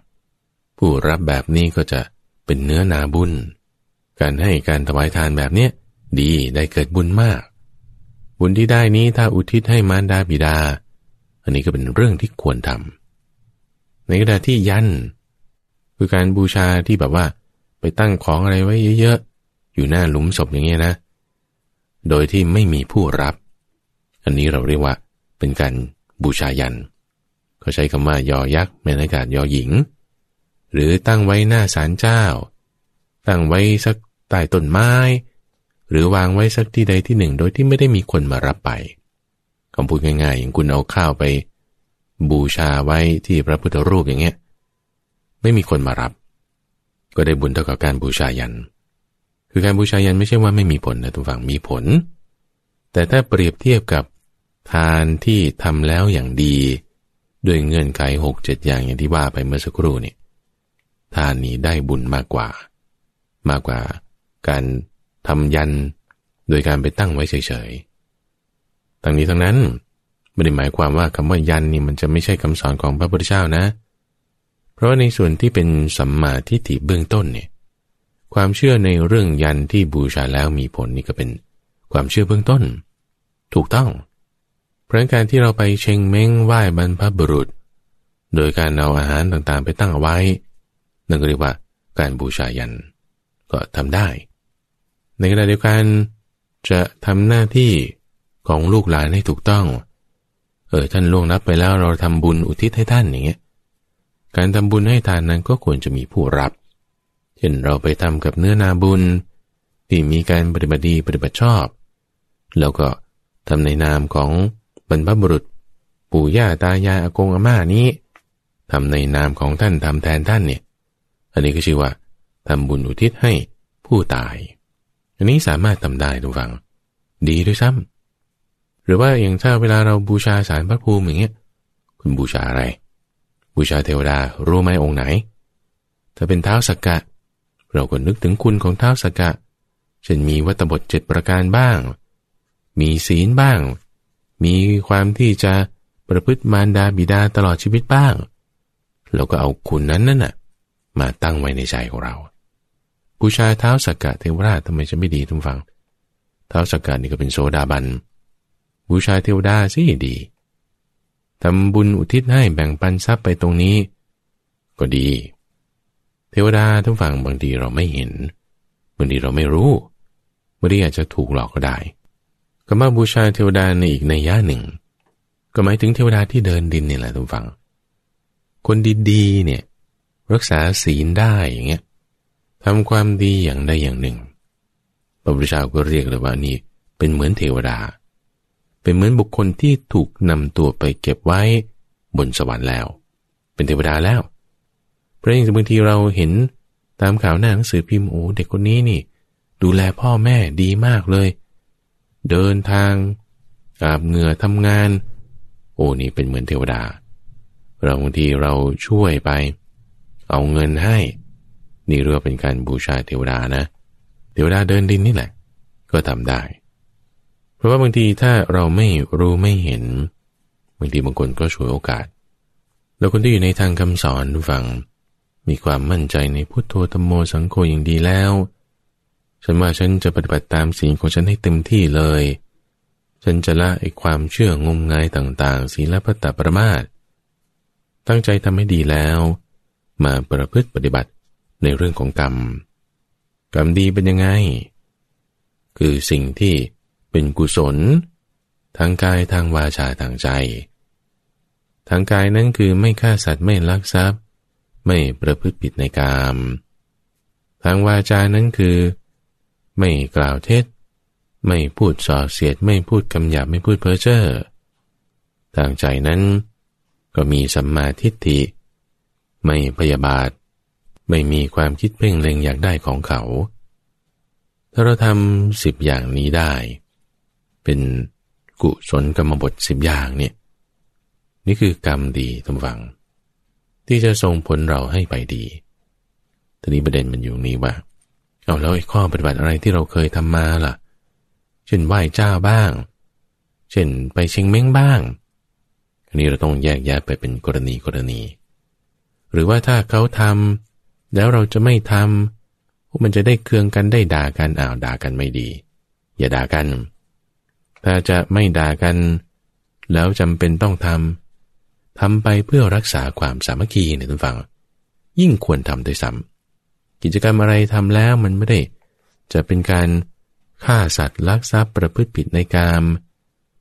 ผู้รับแบบนี้ก็จะเป็นเนื้อนาบุญการให้การถวายทานแบบเนี้ยดีได้เกิดบุญมากบุญที่ได้นี้ถ้าอุทิศให้มารดาบิดาอันนี้ก็เป็นเรื่องที่ควรทำในขณะที่ยันคือการบูชาที่แบบว่าไปตั้งของอะไรไว้เยอะๆอยู่หน้าหลุมศพอย่างเงี้ยนะโดยที่ไม่มีผู้รับอันนี้เราเรียกว่าเป็นการบูชายันเขาใช้คำว่ายอยักษ์แม่นากาศยอหญิงหรือตั้งไว้หน้าศาลเจ้าตั้งไว้สักใต้ต้นไม้หรือวางไว้สักที่ใดที่หนึ่งโดยที่ไม่ได้มีคนมารับไปคำพูดง่ายๆอย่างคุณเอาข้าวไปบูชาไว้ที่พระพุทธรูปอย่างเงี้ยไม่มีคนมารับก็ได้บุญเท่ากับการบูชายันคือการบูชายันไม่ใช่ว่าไม่มีผลนะทุกฝั่งมีผลแต่ถ้าเปรียบเทียบกับทานที่ทำแล้วอย่างดีด้วยเงื่อนไข หกเจ็ด อย่างอย่างที่ว่าไปเมื่อสักครู่นี่ทานนี้ได้บุญมากกว่ามากกว่าการทำยันโดยการไปตั้งไว้เฉย ทั้งนี้ทั้งนั้นไม่ได้หมายความว่าคำว่ายันนี่มันจะไม่ใช่คำสอนของพระพุทธเจ้านะเพราะในส่วนที่เป็นสัมมาทิฏฐิเบื้องต้นเนี่ยความเชื่อในเรื่องยันที่บูชาแล้วมีผลนี่ก็เป็นความเชื่อเบื้องต้นถูกต้องเพราะการที่เราไปเชงเม้งไหว้บรรพบุรุษโดยการเอาอาหารต่างๆไปตั้งเอาไว้นั่นก็เรียกว่าการบูชายันก็ทำได้ในขณะเดียวกันจะทำหน้าที่ของลูกหลานให้ถูกต้องเออท่านล่วงลับไปแล้วเราทำบุญอุทิศให้ท่านอย่างเงี้ยการทำบุญให้ทานนั้นก็ควรจะมีผู้รับเช่นเราไปทำกับเนื้อนาบุญที่มีการปฏิบัติดีปฏิบัติชอบแล้วก็ทำในนามของบรรพบุรุษปู่ย่าตายายอากงอาม่านี้ทำในนามของท่านทำแทนท่านเนี่ยอันนี้ก็ชื่อว่าทำบุญอุทิศให้ผู้ตายอันนี้สามารถทำได้ทุกฝั่งดีด้วยซ้ำหรือว่าอย่างถ้าเวลาเราบูชาศาลพระภูมิอย่างเงี้ยคุณบูชาอะไรบูชาเทวดารู้ไหมองค์ไหนถ้าเป็นท้าวสักกะเราก็นึกถึงคุณของท้าวสักกะเช่นมีวัตบทเจ็ดประการบ้างมีศีลบ้างมีความที่จะประพฤติมารดาบิดาตลอดชีวิตบ้างเราก็เอาคุณนั้นนั่นน่ะมาตั้งไว้ในใจของเราบูชาท้าวสักกะเทวราชทำไมจะไม่ดีทุกฝั่งท้าวสักกะนี่ก็เป็นโสดาบันบูชาเทวดาสิดีทำบุญอุทิศให้แบ่งปันทรัพย์ไปตรงนี้ก็ดีเทวดาทุกฝั่งบางทีเราไม่เห็นบางทีเราไม่รู้บางทีอาจจะถูกหลอกก็ได้คำว่าบูชาเทวดาในอีกในย่าหนึ่งก็หมายถึงเทวดาที่เดินดินนี่แหละทุกฝั่งคนดีๆเนี่ยรักษาศีลได้อย่างเงี้ยทำความดีอย่างใดอย่างหนึ่งพระพุทธเจ้าก็เรียกเลยว่านี่เป็นเหมือนเทวดาเป็นเหมือนบุคคลที่ถูกนำตัวไปเก็บไว้บนสวรรค์แล้วเป็นเทวดาแล้วเพราะอย่างบางทีเราเห็นตามข่าวหน้าหนังสือพิมพ์โอ้เด็กคนนี้นี่ดูแลพ่อแม่ดีมากเลยเดินทางอาบเหงื่อทำงานโอ้นี่เป็นเหมือนเทวดาเราบางทีเราช่วยไปเอาเงินให้นี่เรียกว่าเป็นการบูชาเทวดานะเทวดาเดินดินนี่แหละก็ทำได้เพราะว่าบางทีถ้าเราไม่รู้ไม่เห็นบางทีบางคนก็ฉวยโอกาสแล้วคนที่อยู่ในทางคำสอนทุกฝั่งมีความมั่นใจในพุทโธธัมโมสังโฆอย่างดีแล้วฉันว่าฉันจะปฏิบัติตามศีลของฉันให้เต็มที่เลยฉันจะละไอ้ความเชื่องมงายต่างๆศีลพัตตปรมาสตั้งใจทำให้ดีแล้วมาประพฤติปฏิบัติในเรื่องของกรรมกรรมดีเป็นยังไงคือสิ่งที่เป็นกุศลทางกายทางวาจาทางใจทางกายนั้นคือไม่ฆ่าสัตว์ไม่ลักทรัพย์ไม่ประพฤติผิดในกามทางวาจานั้นคือไม่กล่าวเท็จไม่พูดส่อเสียดไม่พูดคำหยาบไม่พูดเพ้อเจ้อทางใจนั้นก็มีสัมมาทิฏฐิไม่พยาบาทไม่มีความคิดเพ่งเล็งอยากได้ของเขาถ้าเราทำสิบอย่างนี้ได้เป็นกุศลกรรมบทสิบอย่างเนี่ยนี่คือกรรมดีทุกฝั่งที่จะส่งผลเราให้ไปดีทีนี้ประเด็นมันอยู่นี้ว่าเอาแล้วไอ้ข้อปฏิบัติอะไรที่เราเคยทำมาล่ะเช่นไหว้เจ้าบ้างเช่นไปเชงเม้งบ้างอันนี้เราต้องแยกแยะไปเป็นกรณีกรณีหรือว่าถ้าเขาทำแล้วเราจะไม่ทำมันจะได้เคืองกันได้ด่ากันอ้าวด่ากันไม่ดีอย่าด่ากันถ้าจะไม่ด่ากันแล้วจำเป็นต้องทำทำไปเพื่อรักษาความสามัคคีเนี่ยทุกฝั่งยิ่งควรทำด้วยซ้ำกิจกรรมอะไรทำแล้วมันไม่ได้จะเป็นการฆ่าสัตว์ลักทรัพย์ประพฤติผิดในกาม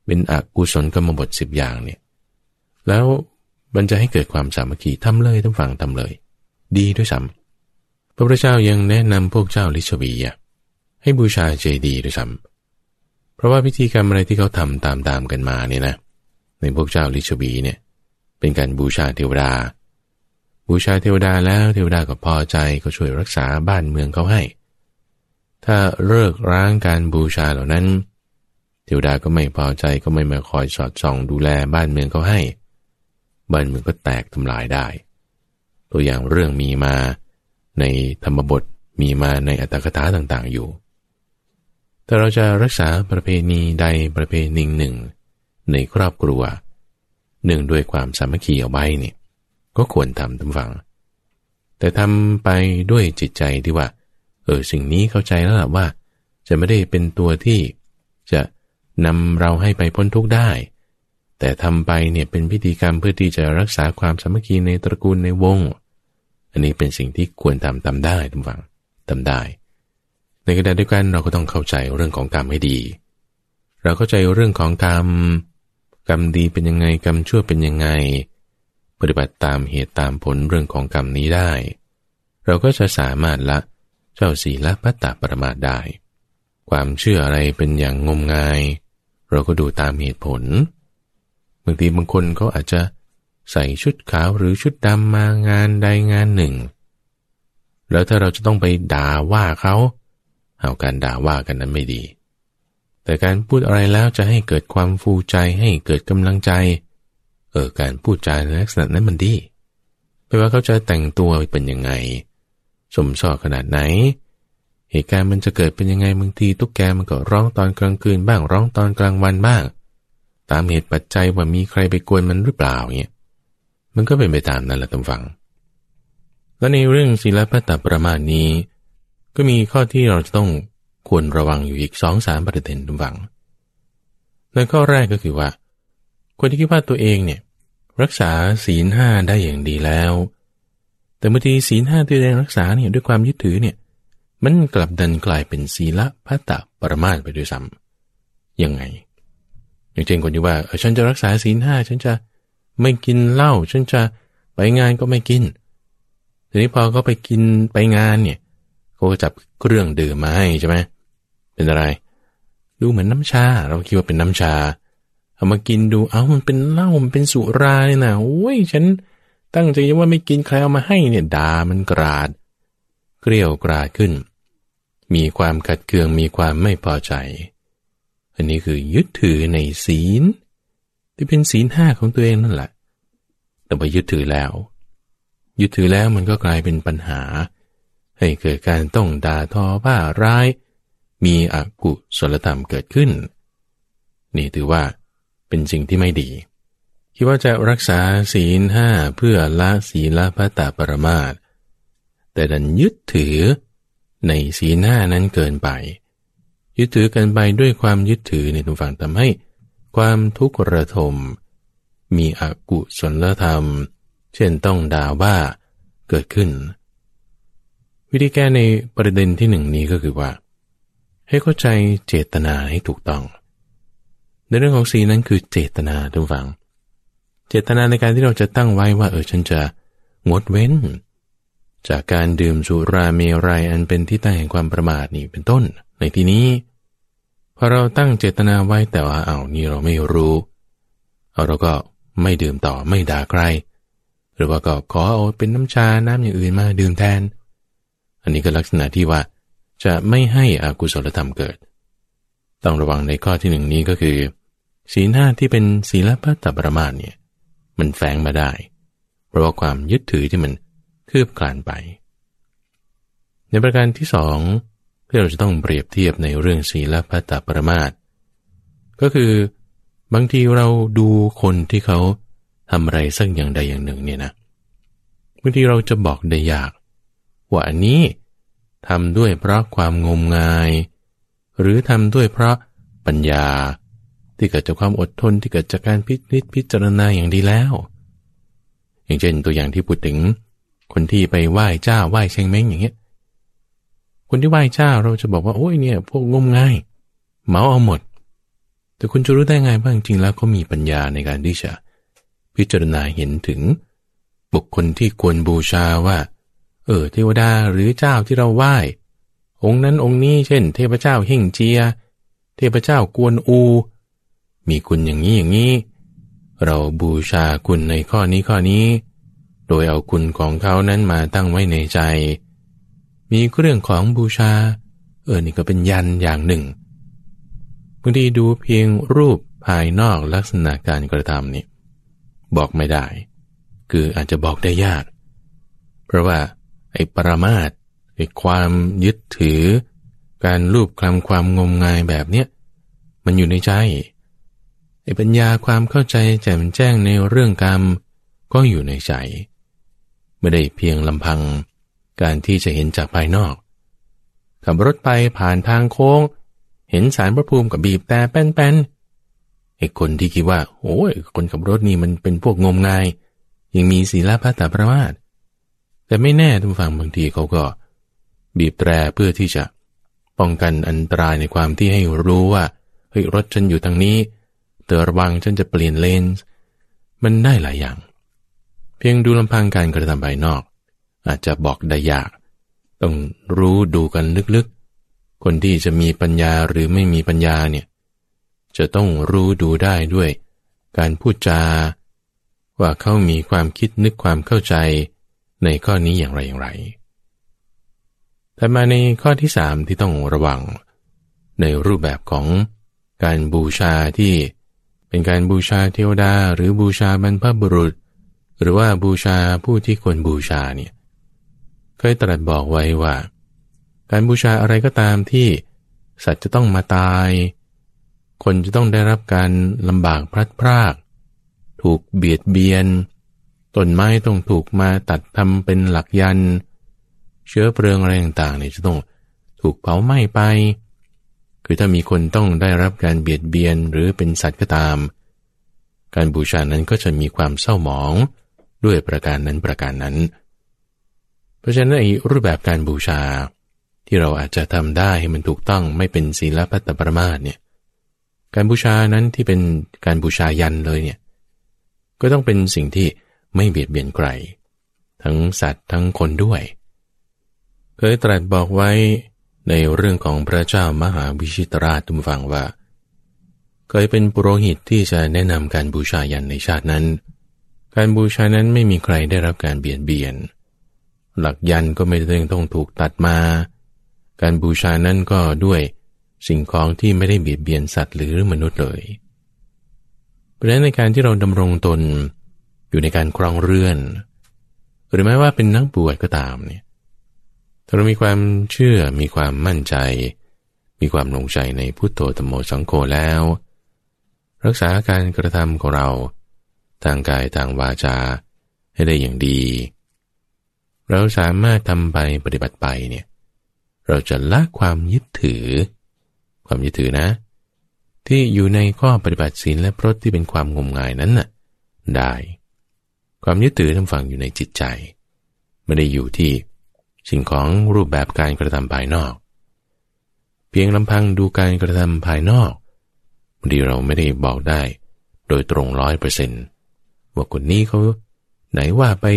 เป็นอกุศลกรรมบทสิบอย่างเนี่ยแล้วมันจะให้เกิดความสามัคคีทำเลยทุกฝั่งทำเลยดีด้วยซ้ำพระพุทธเจ้ายังแนะนำพวกเจ้าลิชวีให้บูชาเจดีย์ด้วยซ้ำเพราะว่าพิธีกรรมอะไรที่เขาทำตามๆกันมาเนี่ยนะในพวกเจ้าลิชวีเนี่ยเป็นการบูชาเทวดาบูชาเทวดาแล้วเทวดาก็พอใจก็ช่วยรักษาบ้านเมืองเขาให้ถ้าเลิกร้างการบูชาเหล่านั้นเทวดาก็ไม่พอใจก็ไม่มาคอยสอดส่องดูแลบ้านเมืองเขาให้บ้านเมืองก็แตกทำลายได้ตัวอย่างเรื่องมีมาในธรรมบทมีมาในอัตถกถาต่างๆอยู่แต่เราจะรักษาประเพณีใดประเพณีหนึ่ง ในครอบครัวเนื่องด้วยความสามัคคีเอาไว้นี่ก็ควรทำตามฝังแต่ทำไปด้วยจิตใจที่ว่าเออสิ่งนี้เข้าใจแล้วล่ะว่าจะไม่ได้เป็นตัวที่จะนำเราให้ไปพ้นทุกข์ได้แต่ทำไปเนี่ยเป็นพิธีกรรมเพื่อที่จะรักษาความสามัคคีในตระกูลในวงอันนี้เป็นสิ่งที่ควรทำทำได้ทำฝังทำได้ในขณะเดียวกันเราก็ต้องเข้าใจเรื่องของกรรมให้ดีเราเข้าใจเรื่องของกรรมกรรมดีเป็นยังไงกรรมชั่วเป็นยังไงปฏิบัติตามเหตุตามผลเรื่องของกรรมนี้ได้เราก็จะสามารถละเจ้าศีลพัตตปรมาทได้ความเชื่ออะไรเป็นอย่างงมงายเราก็ดูตามเหตุผลบางทีบางคนเขาอาจจะใส่ชุดขาวหรือชุดดำมางานใดงานหนึ่งแล้วถ้าเราจะต้องไปด่าว่าเขาเอาการด่าว่ากันนั้นไม่ดีแต่การพูดอะไรแล้วจะให้เกิดความฟูใจให้เกิดกำลังใจเออการพูดจาในลักษณะนั้นมันดีไม่ว่าเขาจะแต่งตัวเป็นยังไงสมส่อขนาดไหนเหตุการณ์มันจะเกิดเป็นยังไงบางทีตุ๊กแกมันก็ร้องตอนกลางคืนบ้างร้องตอนกลางวันบ้างตามเหตุปัจจัยว่ามีใครไปกวนมันหรือเปล่าเงี้ยมันก็เป็นไปตามนั้นแหละท่านฟังและในเรื่องศีลพัตตประมาทนี้ก็มีข้อที่เราจะต้องควรระวังอยู่อีก สองถึงสาม ประเด็นท่านฟังในข้อแรกก็คือว่าคนที่คิดว่าตัวเองเนี่ยรักษาศีลห้าได้อย่างดีแล้วแต่บางทีศีลห้าที่ได้รักษาเนี่ยด้วยความยึดถือเนี่ยมันกลับดันกลายเป็นศีลพัตตปรมาทไปด้วยซ้ำยังไงอย่างเช่นคนที่ว่าเออฉันจะรักษาศีลห้าฉันจะไม่กินเหล้าฉันจะไปงานก็ไม่กินทีนี้พอเขาไปกินไปงานเนี่ยเขาก็จับเครื่องดื่มมาให้ใช่ไหมเป็นอะไรดูเหมือนน้ำชาเราคิดว่าเป็นน้ำชาเอามากินดูเอ้ามันเป็นเหล้ามันเป็นสุราเนี่ยนะโอ้ยฉันตั้งใจว่าไม่กินใครเอามาให้เนี่ยด่ามันกราดเกลียวกราดขึ้นมีความขัดเคืองมีความไม่พอใจอันนี้คือยึดถือในศีลที่เป็นศีลห้าของตัวเองนั่นแหละแต่พอยึดถือแล้วยึดถือแล้วมันก็กลายเป็นปัญหาให้เกิดการต้องด่าทอว่าร้ายมีอกุศลธรรมเกิดขึ้นนี่ถือว่าเป็นสิ่งที่ไม่ดีคิดว่าจะรักษาศีลห้าเพื่อละศีลพัตตปรมาทแต่ดันยึดถือในศีลห้านั้นเกินไปยึดถือกันไปด้วยความยึดถือในทุกฝั่งทำให้ความทุกข์ระทมมีอกุศลธรรมเช่นต้องด่าว่าเกิดขึ้นวิธีแก้ในประเด็นที่หนึ่งนี้ก็คือว่าให้เข้าใจเจตนาให้ถูกต้องในเรื่องของศีลนั้นคือเจตนาทุกฝั่งเจตนาในการที่เราจะตั้งไว้ว่าเออฉันจะงดเว้นจากการดื่มสุราเมรัยอันเป็นที่ตั้งแห่งความประมาทนี่เป็นต้นในที่นี้พอเราตั้งเจตนาไว้แต่ว่าเอานี่เราไม่รู้เอาเราก็ไม่ดื่มต่อไม่ด่าใครหรือว่าก็ขอเอาเป็นน้ำชาน้ำอย่างอื่นมาดื่มแทนอันนี้ก็ลักษณะที่ว่าจะไม่ให้อกุศลธรรมเกิดต้องระวังในข้อที่หนึ่งนี้ก็คือศีลห้าที่เป็นศีลพัตตปรมาทเนี่ยมันแฝงมาได้เพราะว่าความยึดถือที่มันคืบคลานไปในประการที่สองที่เราจะต้องเปรียบเทียบในเรื่องศีลพัตตปรมาทก็คือบางทีเราดูคนที่เขาทำอะไรสักอย่างใดอย่างหนึ่งเนี่ยนะบางทีเราจะบอกได้ยากว่าอันนี้ทำด้วยเพราะความงมงายหรือทำด้วยเพราะปัญญาที่เกิดจากความอดทนที่เกิดจากการพิจิตรพิจารณาอย่างดีแล้วอย่างเช่นตัวอย่างที่พูดถึงคนที่ไปไหว้เจ้าไหว้เชงเม้งอย่างเงี้ยคนที่ไหว้เจ้าเราจะบอกว่าโอ้ยเนี่ยพวกงมงายเมาเอาหมดแต่คุณจะรู้ได้ไงบ้างจริงแล้วเขามีปัญญาในการที่จะพิจารณาเห็นถึงบุคคลที่ควรบูชาว่าเออเทวดาหรือเจ้าที่เราไหว้องค์นั้นองค์นี้เช่นเทพเจ้าเฮ่งเจียเทพเจ้ากวนอูมีคุณอย่างนี้อย่างนี้เราบูชาคุณในข้อนี้ข้อนี้โดยเอาคุณของเขานั้นมาตั้งไว้ในใจมีเรื่องของบูชาเออนี่ก็เป็นยันอย่างหนึ่งบางทีดูเพียงรูปภายนอกลักษณะการกระทำนี่บอกไม่ได้คืออาจจะบอกได้ยากเพราะว่าไอ้ปรมาทไอ้ความยึดถือการลูบคลำความงมงายแบบเนี้ยมันอยู่ในใจไอ ปัญญาความเข้าใจแจ่มแจ้งในเรื่องกรรมก็อยู่ในใจไม่ได้เพียงลำพังการที่จะเห็นจากภายนอกขับรถไปผ่านทางโค้งเห็นศาลพระภูมิกับบีบแต่แป้นๆไอ้คนที่คิดว่าโอ้ยคนขับรถนี่มันเป็นพวกงมงายยังมีศีลพัตตประมาทแต่ไม่แน่ทุกฝั่งบางทีเขาก็บีบแตรเพื่อที่จะป้องกันอันตรายในความที่ให้รู้ว่าเฮ้ยรถฉันอยู่ทางนี้เธอระวังฉันจะเปลี่ยนเลนส์มันได้หลายอย่างเพียงดูลำพังการกระทำภายนอกอาจจะบอกได้ยากต้องรู้ดูกันลึกๆคนที่จะมีปัญญาหรือไม่มีปัญญาเนี่ยจะต้องรู้ดูได้ด้วยการพูดจาว่าเขามีความคิดนึกความเข้าใจในข้อนี้อย่างไรอย่างไรแต่มาในข้อที่สามที่ต้องระวังในรูปแบบของการบูชาที่เป็นการบูชาเทวดาหรือบูชาบรรพบุรุษหรือว่าบูชาผู้ที่ควรบูชาเนี่ยเคยตรัสบอกไว้ว่าการบูชาอะไรก็ตามที่สัตว์จะต้องมาตายคนจะต้องได้รับการลำบากพลัดพรากถูกเบียดเบียนต้นไม้ต้องถูกมาตัดทำเป็นหลักยันเชื้อเพลิงอะไรต่างๆเนี่ยจะต้องถูกเผาไหม้ไปคือถ้ามีคนต้องได้รับการเบียดเบียนหรือเป็นสัตว์ก็ตามการบูชานั้นก็จะมีความเศร้าหมองด้วยประการนั้นประการนั้นเพราะฉะนั้นไอ้รูปแบบการบูชาที่เราอาจจะทำได้ให้มันถูกต้องไม่เป็นศีลพัตตประมาทเนี่ยการบูชานั้นที่เป็นการบูชายันเลยเนี่ยก็ต้องเป็นสิ่งที่ไม่เบียดเบียนใครทั้งสัตว์ทั้งคนด้วยเคยตรัสบอกไว้ในเรื่องของพระเจ้ามหาวิชิตราชทุมฟังว่าเคยเป็นปุโรหิตที่จะแนะนำการบูชายันในชาตินั้นการบูชานั้นไม่มีใครได้รับการเบียดเบียนหลักยันก็ไม่ต้องถูกตัดมาการบูชานั้นก็ด้วยสิ่งของที่ไม่ได้เบียดเบียนสัตว์หรือมนุษย์เลยเพราะฉะนั้นในการที่เราดำรงตนอยู่ในการครองเรือนหรือแม้ว่าเป็นนักบวชก็ตามเนี่ยถ้าเรามีความเชื่อมีความมั่นใจมีความลงใจในพุทโธธัมโมสังโฆแล้วรักษาการกระทำของเราทางกายทางวาจาให้ได้อย่างดีเราสามารถทำไปปฏิบัติไปเนี่ยเราจะละความยึดถือความยึดถือนะที่อยู่ในข้อปฏิบัติศีลและพรตที่เป็นความงมงายนั้นน่ะได้ความยึดถือทั้งฝั่งอยู่ในจิตใจไม่ได้อยู่ที่สิ่งของรูปแบบการกระทำภายนอกเพียงลำพังดูการกระทำภายนอกบางทีเราไม่ได้บอกได้โดยตรง ร้อยเปอร์เซ็นต์ ว่าคนนี้เขาไหนว่าไป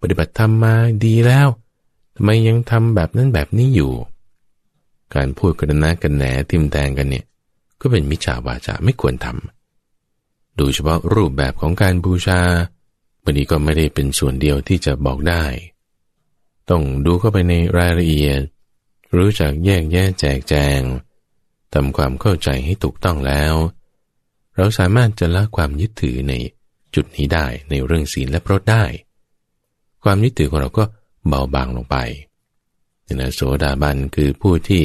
ปฏิบัติธรรมมาดีแล้วทำไมยังทำแบบนั้นแบบนี้อยู่การพูดกระนาดกันแหนทิมแทงกันเนี่ยก็เป็นมิจฉาวาจาไม่ควรทำดูเฉพาะรูปแบบของการบูชาบางทีก็ไม่ได้เป็นส่วนเดียวที่จะบอกได้ต้องดูเข้าไปในรายละเอียดรู้จักแยกแยะแจกแจงทำความเข้าใจให้ถูกต้องแล้วเราสามารถจะละความยึดถือในจุดนี้ได้ในเรื่องศีลและพรตได้ความยึดถือของเราก็เบาบางลงไปนะโสดาบันคือผู้ที่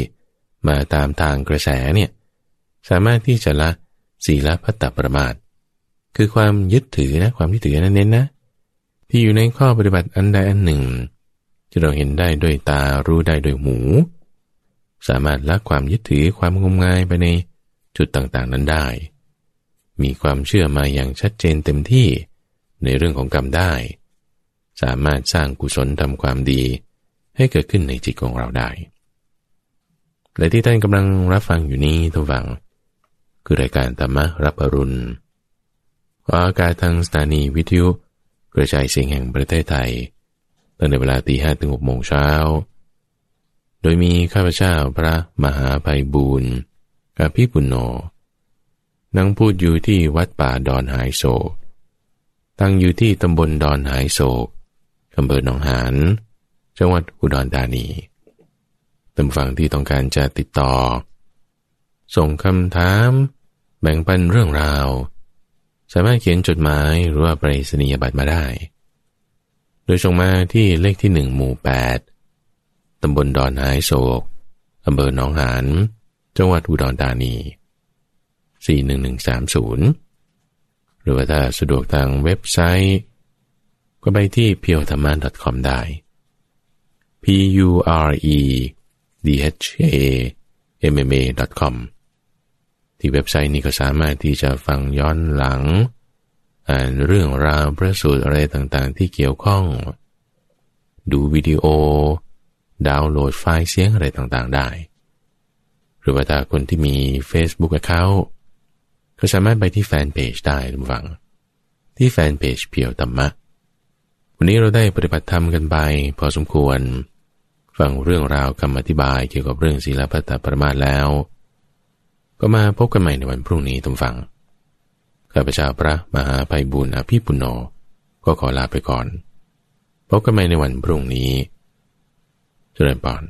มาตามทางกระแสเนี่ยสามารถที่จะละศีลพัตตประมาทคือความยึดถือนะความยึดถือนั้นเน้นนะที่อยู่ในข้อปฏิบัติอันใดอันหนึ่งที่เราเห็นได้ด้วยตารู้ได้ด้วยหูสามารถละความยึดถือความงมงายไปในจุดต่างๆนั้นได้มีความเชื่อมาอย่างชัดเจนเต็มที่ในเรื่องของกรรมได้สามารถสร้างกุศลทำความดีให้เกิดขึ้นในจิตของเราได้และที่ท่านกำลังรับฟังอยู่นี้ทุกฝั่งคือรายการธรรมะรับอรุณออกอากาศทางสถานีวิทยุกระจายเสียงแห่งประเทศไทยตั้งแต่เวลาตีห้าถึงหกโมงเช้าโดยมีข้าพเจ้าพระมหาไพบูลย์อภิปุณโญนั่งพูดอยู่ที่วัดป่าดอนหายโศกตั้งอยู่ที่ตำบลดอนหายโศกอำเภอหนองหานจังหวัดอุดรธานีท่านฟังที่ต้องการจะติดต่อส่งคำถามแบ่งปันเรื่องราวสามารถเขียนจดหมายหรือว่าไปรษณียบัตรมาได้โดยส่งมาที่เลขที่หนึ่งหมู่แปดตำบลดอนหายโศกอำเภอหนองหานจังหวัดอุดรธานีสี่หนึ่งหนึ่งสามศูนย์ รือว่าถ้าสะดวกทางเว็บไซต์ก็ไปที่ พี ยู อาร์ อี ดี เอช เอ เอ็ม เอ ดอท คอม ได้ พี ยู อาร์ อี ดี เอช เอ เอ็ม เอ็ม เอ ดอท คอม ที่เว็บไซต์นี้ก็สามารถที่จะฟังย้อนหลังอ่านเรื่องราวพระสูตรอะไรต่างๆที่เกี่ยวข้องดูวิดีโอดาวน์โหลดไฟล์เสียงอะไรต่างๆได้หรือว่าถ้าคนที่มี Facebook Account ก็สามารถไปที่แฟนเพจได้ทุกฝั่งที่แฟนเพจเพียวธรรมะวันนี้เราได้ปฏิบัติธรรมกันไปพอสมควรฟังเรื่องราวคำอธิบายเกี่ยวกับเรื่องศีลพัตตปรมาสแล้วก็มาพบกันใหม่ในวันพรุ่งนี้ทุกฝั่งข้าพเจ้าพระมหาไพบูลย์อภิปุณโญก็ขอลาไปก่อนพบกันใหม่ในวันพรุ่งนี้เจริญพร